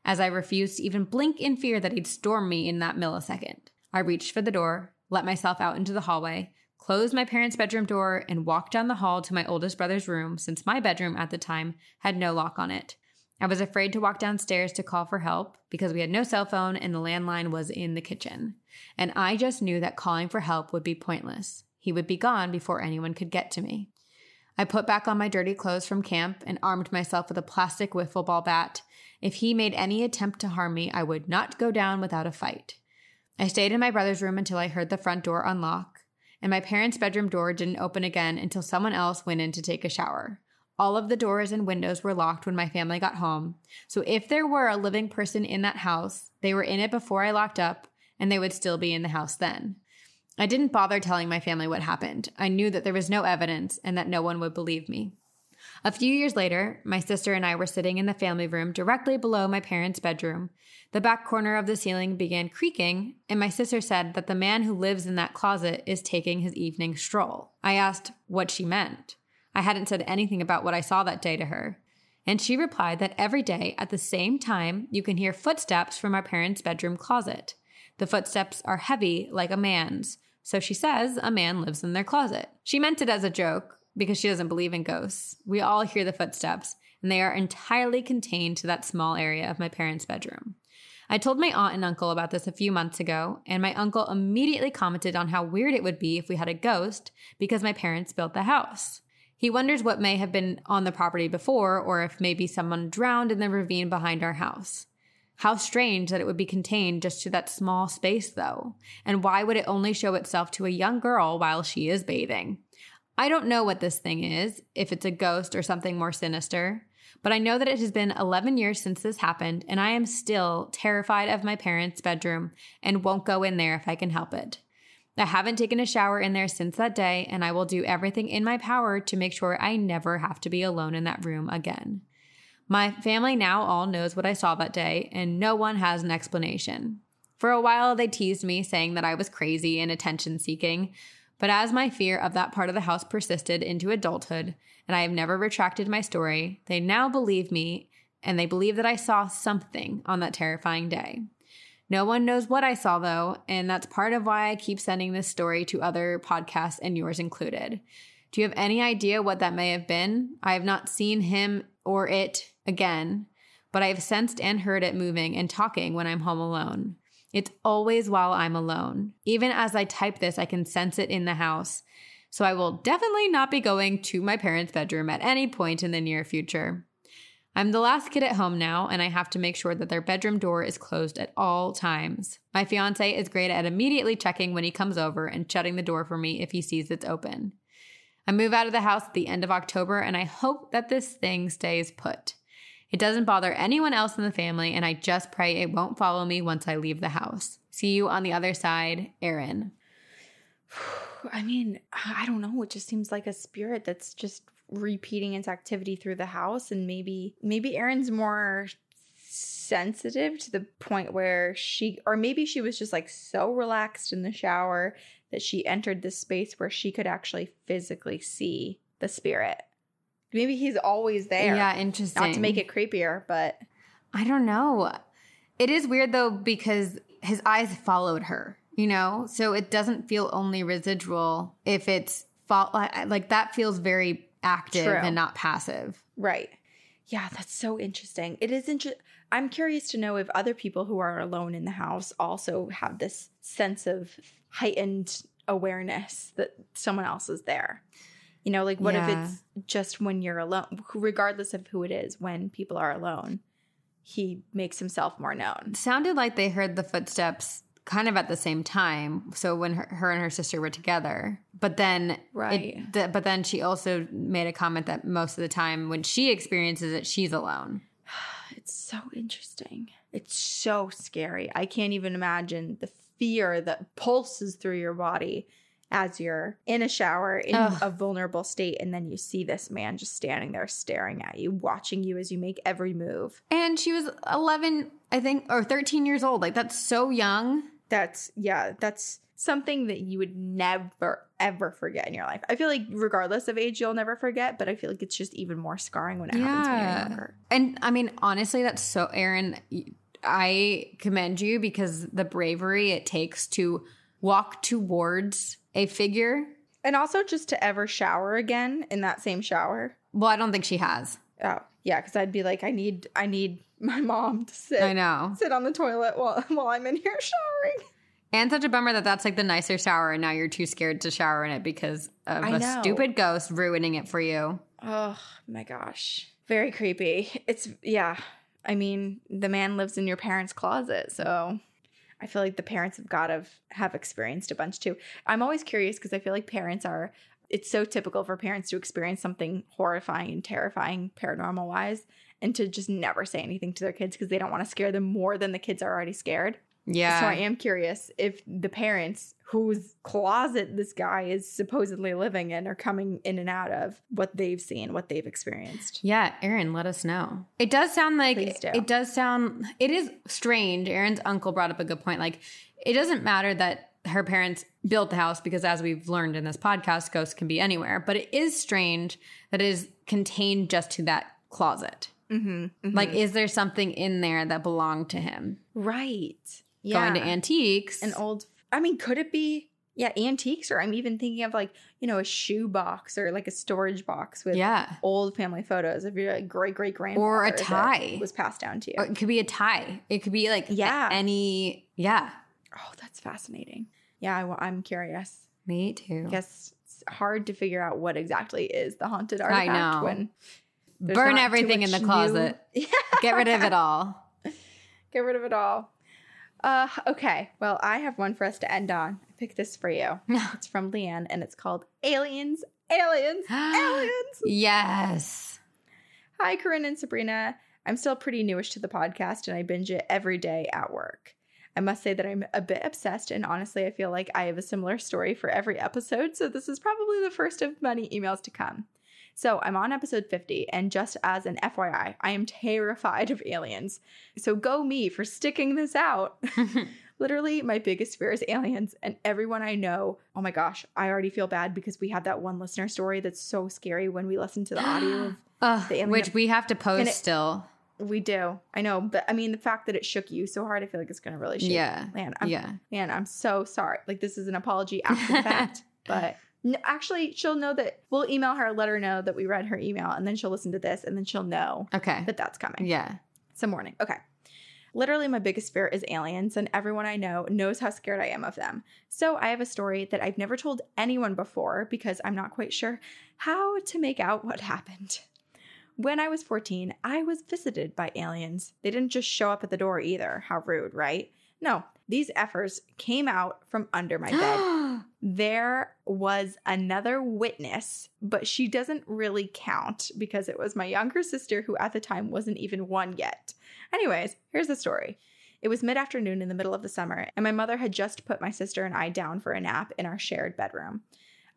as I refused to even blink in fear that he'd storm me in that millisecond. I reached for the door, let myself out into the hallway, closed my parents' bedroom door, and walked down the hall to my oldest brother's room, since my bedroom at the time had no lock on it. I was afraid to walk downstairs to call for help because we had no cell phone and the landline was in the kitchen. And I just knew that calling for help would be pointless. He would be gone before anyone could get to me. I put back on my dirty clothes from camp and armed myself with a plastic wiffle ball bat. If he made any attempt to harm me, I would not go down without a fight. I stayed in my brother's room until I heard the front door unlock, and my parents' bedroom door didn't open again until someone else went in to take a shower. All of the doors and windows were locked when my family got home, so if there were a living person in that house, they were in it before I locked up, and they would still be in the house then. I didn't bother telling my family what happened. I knew that there was no evidence and that no one would believe me. A few years later, my sister and I were sitting in the family room directly below my parents' bedroom. The back corner of the ceiling began creaking, and my sister said that the man who lives in that closet is taking his evening stroll. I asked what she meant. I hadn't said anything about what I saw that day to her. And she replied that every day at the same time, you can hear footsteps from our parents' bedroom closet. The footsteps are heavy like a man's. So she says a man lives in their closet. She meant it as a joke, because she doesn't believe in ghosts. We all hear the footsteps, and they are entirely contained to that small area of my parents' bedroom. I told my aunt and uncle about this a few months ago, and my uncle immediately commented on how weird it would be if we had a ghost because my parents built the house. He wonders what may have been on the property before, or if maybe someone drowned in the ravine behind our house. How strange that it would be contained just to that small space, though. And why would it only show itself to a young girl while she is bathing? I don't know what this thing is, if it's a ghost or something more sinister, but I know that it has been 11 years since this happened, and I am still terrified of my parents' bedroom and won't go in there if I can help it. I haven't taken a shower in there since that day, and I will do everything in my power to make sure I never have to be alone in that room again. My family now all knows what I saw that day, and no one has an explanation. For a while, they teased me, saying that I was crazy and attention-seeking, but as my fear of that part of the house persisted into adulthood, and I have never retracted my story, they now believe me, and they believe that I saw something on that terrifying day. No one knows what I saw, though, and that's part of why I keep sending this story to other podcasts, and yours included. Do you have any idea what that may have been? I have not seen him or it again, but I have sensed and heard it moving and talking when I'm home alone. It's always while I'm alone. Even as I type this, I can sense it in the house. So I will definitely not be going to my parents' bedroom at any point in the near future. I'm the last kid at home now, and I have to make sure that their bedroom door is closed at all times. My fiancé is great at immediately checking when he comes over and shutting the door for me if he sees it's open. I move out of the house at the end of October, and I hope that this thing stays put. It doesn't bother anyone else in the family, and I just pray it won't follow me once I leave the house. See you on the other side, Erin. I mean, I don't know. It just seems like a spirit that's just repeating its activity through the house, and maybe Erin's more sensitive to the point where maybe she was just like so relaxed in the shower that she entered this space where she could actually physically see the spirit. Maybe he's always there. Yeah, interesting. Not to make it creepier, but I don't know. It is weird, though, because his eyes followed her, you know? So it doesn't feel only residual if it's like that feels very active. True. And not passive. Right. Yeah, that's so interesting. It is interesting. I'm curious to know if other people who are alone in the house also have this sense of heightened awareness that someone else is there. You know, like, what if it's just when you're alone, regardless of who it is, when people are alone, he makes himself more known. It sounded like they heard the footsteps kind of at the same time. So when her and her sister were together, but then, but then she also made a comment that most of the time when she experiences it, she's alone. It's so interesting. It's so scary. I can't even imagine the fear that pulses through your body as you're in a shower in a vulnerable state, and then you see this man just standing there staring at you, watching you as you make every move. And she was 11, I think, or 13 years old. Like, that's so young. That's something that you would never, ever forget in your life. I feel like regardless of age, you'll never forget, but I feel like it's just even more scarring when it happens when you're younger. And I mean, honestly, that's so, Erin, I commend you, because the bravery it takes to walk towards a figure. And also just to ever shower again in that same shower. Well, I don't think she has. Oh, yeah, because I'd be like, I need my mom to sit on the toilet while I'm in here showering. And such a bummer that that's like the nicer shower, and now you're too scared to shower in it because of a stupid ghost ruining it for you. Oh, my gosh. Very creepy. It's, yeah. I mean, the man lives in your parents' closet, so I feel like the parents have got to have experienced a bunch too. I'm always curious because I feel like it's so typical for parents to experience something horrifying and terrifying paranormal wise and to just never say anything to their kids because they don't want to scare them more than the kids are already scared. Yeah. So I am curious if the parents whose closet this guy is supposedly living in or coming in and out of, what they've seen, what they've experienced. Yeah, Erin, let us know. It does sound like it is strange. Erin's uncle brought up a good point. Like, it doesn't matter that her parents built the house because, as we've learned in this podcast, ghosts can be anywhere. But it is strange that it is contained just to that closet. Mm-hmm, mm-hmm. Like, is there something in there that belonged to him? Right. Yeah. Going to antiques. Could it be Yeah, antiques, or I'm even thinking of like, you know, a shoe box or like a storage box with old family photos of your great-great-grandfather. Or a tie. Was passed down to you. Or it could be a tie. It could be like any, Oh, that's fascinating. Yeah, I'm curious. Me too. I guess it's hard to figure out what exactly is the haunted artifact. I know. When burn everything in the closet. Get rid of it all. Get rid of it all. Okay. Well, I have one for us to end on. I picked this for you. It's from Leanne, and it's called Aliens, Aliens, Aliens. Yes. Hi, Corinne and Sabrina. I'm still pretty newish to the podcast, and I binge it every day at work. I must say that I'm a bit obsessed, and honestly, I feel like I have a similar story for every episode, so this is probably the first of many emails to come. So I'm on episode 50, and just as an FYI, I am terrified of aliens. So go me for sticking this out. Literally, my biggest fear is aliens, and everyone I know, oh my gosh, I already feel bad because we had that one listener story that's so scary when we listened to the audio of the alien. Which we have to post still. We do. I know. But I mean, the fact that it shook you so hard, I feel like it's going to really shake you. Man, I'm so sorry. Like, this is an apology after the fact. But no, actually, she'll know that we'll email her, let her know that we read her email, and then she'll listen to this, and then she'll know that that's coming. Yeah. It's a warning. Okay. Literally, my biggest fear is aliens, and everyone I know knows how scared I am of them. So I have a story that I've never told anyone before because I'm not quite sure how to make out what happened. When I was 14, I was visited by aliens. They didn't just show up at the door either. How rude, right? No, these effers came out from under my bed. There was another witness, but she doesn't really count because it was my younger sister who at the time wasn't even one yet. Anyways, here's the story. It was mid-afternoon in the middle of the summer, and my mother had just put my sister and I down for a nap in our shared bedroom.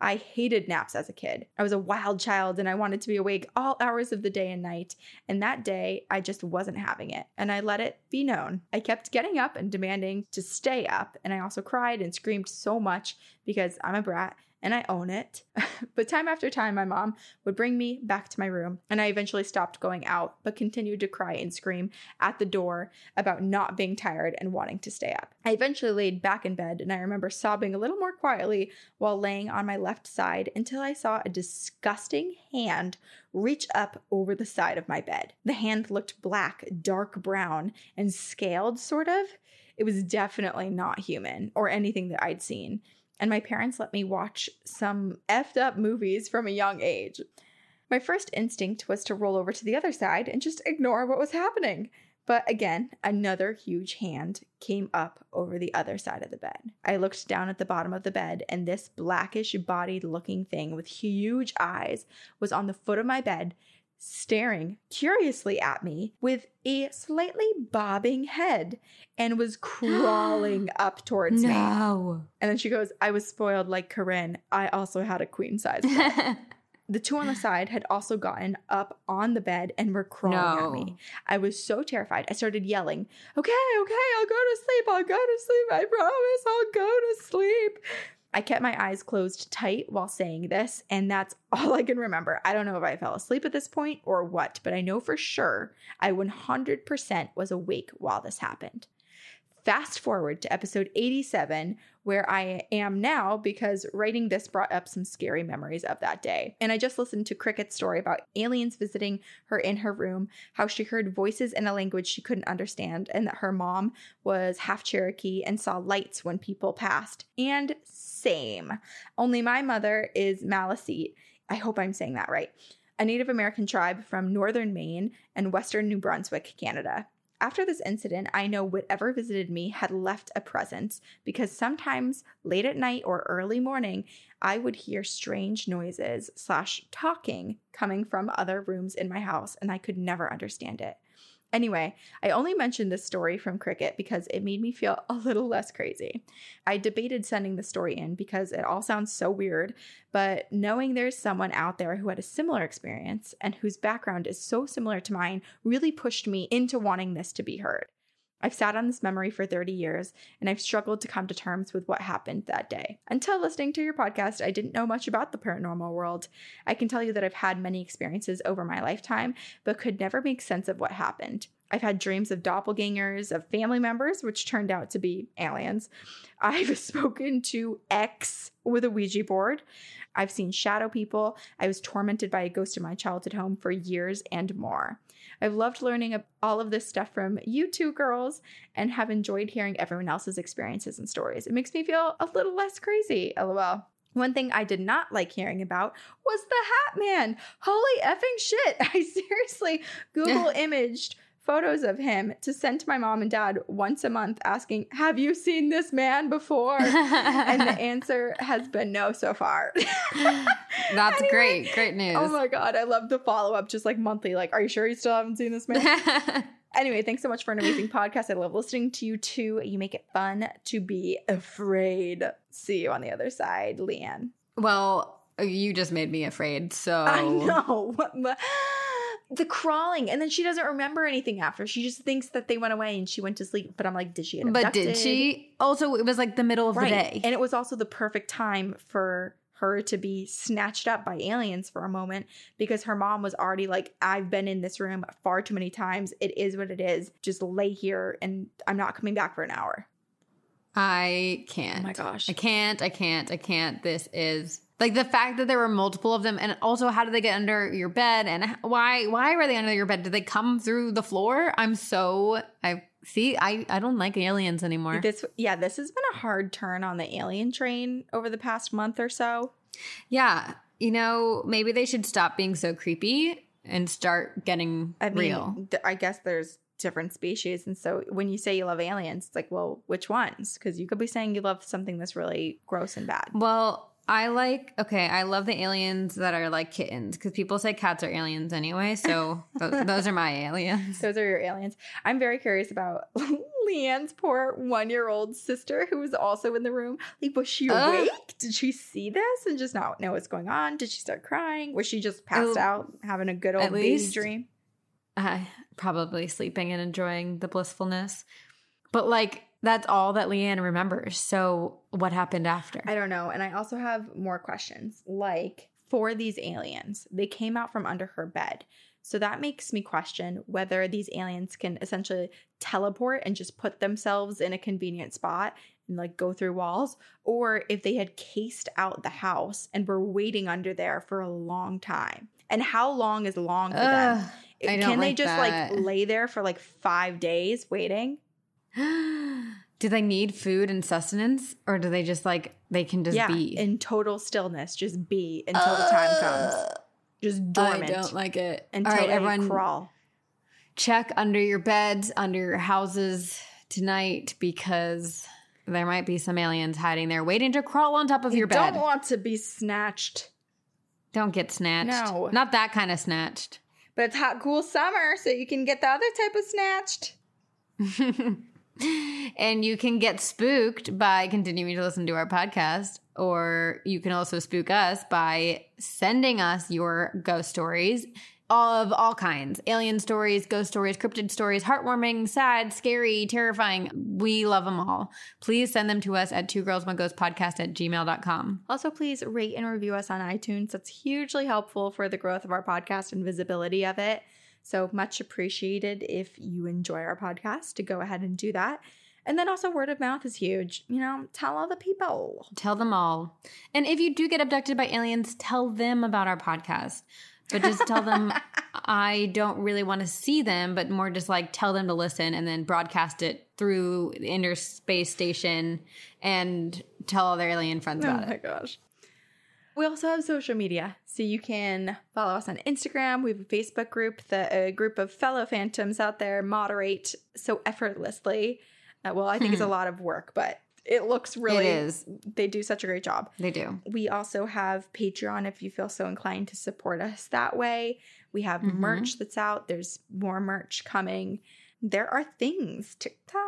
I hated naps as a kid. I was a wild child, and I wanted to be awake all hours of the day and night. And that day, I just wasn't having it, and I let it be known. I kept getting up and demanding to stay up, and I also cried and screamed so much because I'm a brat, and I own it. But time after time, my mom would bring me back to my room, and I eventually stopped going out, but continued to cry and scream at the door about not being tired and wanting to stay up. I eventually laid back in bed, and I remember sobbing a little more quietly while laying on my left side until I saw a disgusting hand reach up over the side of my bed. The hand looked black, dark brown, and scaled, sort of. It was definitely not human or anything that I'd seen. And my parents let me watch some effed up movies from a young age. My first instinct was to roll over to the other side and just ignore what was happening. But again, another huge hand came up over the other side of the bed. I looked down at the bottom of the bed, and this blackish-bodied looking thing with huge eyes was on the foot of my bed, staring curiously at me with a slightly bobbing head, and was crawling up towards me. And then she goes, I was spoiled like Corinne. I also had a queen size bed. The two on the side had also gotten up on the bed and were crawling at me. I was so terrified. I started yelling, okay, I'll go to sleep. I promise I'll go to sleep. I kept my eyes closed tight while saying this, and that's all I can remember. I don't know if I fell asleep at this point or what, but I know for sure I 100% was awake while this happened. Fast forward to episode 87, where I am now, because writing this brought up some scary memories of that day. And I just listened to Cricket's story about aliens visiting her in her room, how she heard voices in a language she couldn't understand, and that her mom was half Cherokee and saw lights when people passed. And same. Only my mother is Maliseet. I hope I'm saying that right. A Native American tribe from northern Maine and western New Brunswick, Canada. After this incident, I know whatever visited me had left a presence, because sometimes late at night or early morning, I would hear strange noises / talking coming from other rooms in my house, and I could never understand it. Anyway, I only mentioned this story from Cricket because it made me feel a little less crazy. I debated sending the story in because it all sounds so weird, but knowing there's someone out there who had a similar experience and whose background is so similar to mine really pushed me into wanting this to be heard. I've sat on this memory for 30 years, and I've struggled to come to terms with what happened that day. Until listening to your podcast, I didn't know much about the paranormal world. I can tell you that I've had many experiences over my lifetime, but could never make sense of what happened. I've had dreams of doppelgangers of family members, which turned out to be aliens. I've spoken to X with a Ouija board. I've seen shadow people. I was tormented by a ghost in my childhood home for years and more. I've loved learning all of this stuff from you two girls and have enjoyed hearing everyone else's experiences and stories. It makes me feel a little less crazy, LOL. One thing I did not like hearing about was the Hat Man. Holy effing shit. I seriously Google imaged photos of him to send to my mom and dad once a month asking, have you seen this man before? And the answer has been no so far. That's anyway, great news. Oh my God. I love the follow-up just like monthly. Like, are you sure you still haven't seen this man? Anyway, thanks so much for an amazing podcast. I love listening to you too. You make it fun to be afraid. See you on the other side, Leanne. Well, you just made me afraid. So I know. The crawling, and then she doesn't remember anything after. She just thinks that they went away and she went to sleep. But I'm like, did she get abducted? But did she? Also, it was like the middle of the day. And it was also the perfect time for her to be snatched up by aliens for a moment because her mom was already like, I've been in this room far too many times. It is what it is. Just lay here and I'm not coming back for an hour. I can't. Oh my gosh. I can't. This is... like the fact that there were multiple of them, and also how did they get under your bed, and why were they under your bed? Did they come through the floor? I don't like aliens anymore. This has been a hard turn on the alien train over the past month or so. Yeah, you know, maybe they should stop being so creepy and start getting real. I guess there's different species, and so when you say you love aliens, it's like, well, which ones? Because you could be saying you love something that's really gross and bad. Well. I love the aliens that are like kittens because people say cats are aliens anyway. So those are my aliens. Those are your aliens. I'm very curious about Leanne's poor 1-year-old sister who was also in the room. Like, was she awake? Did she see this and just not know what's going on? Did she start crying? Was she just passed out having a good old baby dream? Probably sleeping and enjoying the blissfulness. But like... that's all that Leanne remembers. So what happened after? I don't know. And I also have more questions. Like, for these aliens, they came out from under her bed. So that makes me question whether these aliens can essentially teleport and just put themselves in a convenient spot and like go through walls, or if they had cased out the house and were waiting under there for a long time. And how long is long for them? Can they just like lay there for like 5 days waiting? Do they need food and sustenance, or do they just like they can just be in total stillness, just be until the time comes, just dormant? I don't like it. Until all right, everyone, crawl. Check under your beds, under your houses tonight, because there might be some aliens hiding there, waiting to crawl on top of your bed. Don't want to be snatched. Don't get snatched. No, not that kind of snatched. But it's hot, cool summer, so you can get the other type of snatched. And you can get spooked by continuing to listen to our podcast, or you can also spook us by sending us your ghost stories of all kinds. Alien stories, ghost stories, cryptid stories, heartwarming, sad, scary, terrifying. We love them all. Please send them to us at twogirlsoneghost@gmail.com. Also, please rate and review us on iTunes. That's hugely helpful for the growth of our podcast and visibility of it. So much appreciated if you enjoy our podcast to go ahead and do that. And then also word of mouth is huge. You know, tell all the people. Tell them all. And if you do get abducted by aliens, tell them about our podcast. But just tell them I don't really want to see them, but more just like tell them to listen and then broadcast it through the inner space station and tell all their alien friends about it. Oh my gosh. We also have social media, so you can follow us on Instagram. We have a Facebook group that a group of fellow phantoms out there moderate so effortlessly. I think it's a lot of work, but it looks really... It is. They do such a great job. They do. We also have Patreon if you feel so inclined to support us that way. We have merch that's out. There's more merch coming. There are things. TikTok.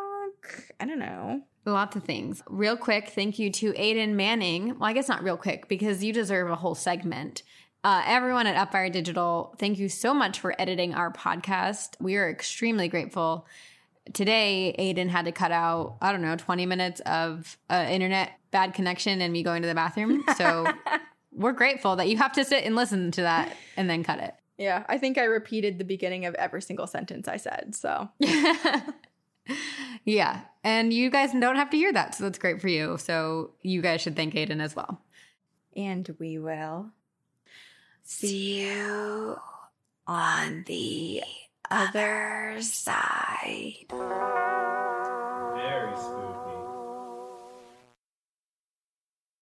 I don't know. Lots of things. Real quick, thank you to Aiden Manning. Well, I guess not real quick because you deserve a whole segment. Everyone at Upfire Digital, thank you so much for editing our podcast. We are extremely grateful. Today, Aiden had to cut out, 20 minutes of internet bad connection and me going to the bathroom. So we're grateful that you have to sit and listen to that and then cut it. Yeah, I think I repeated the beginning of every single sentence I said, so. Yeah, and you guys don't have to hear that, so that's great for you. So you guys should thank Aiden as well. And we will see you on the other side. Very spooky.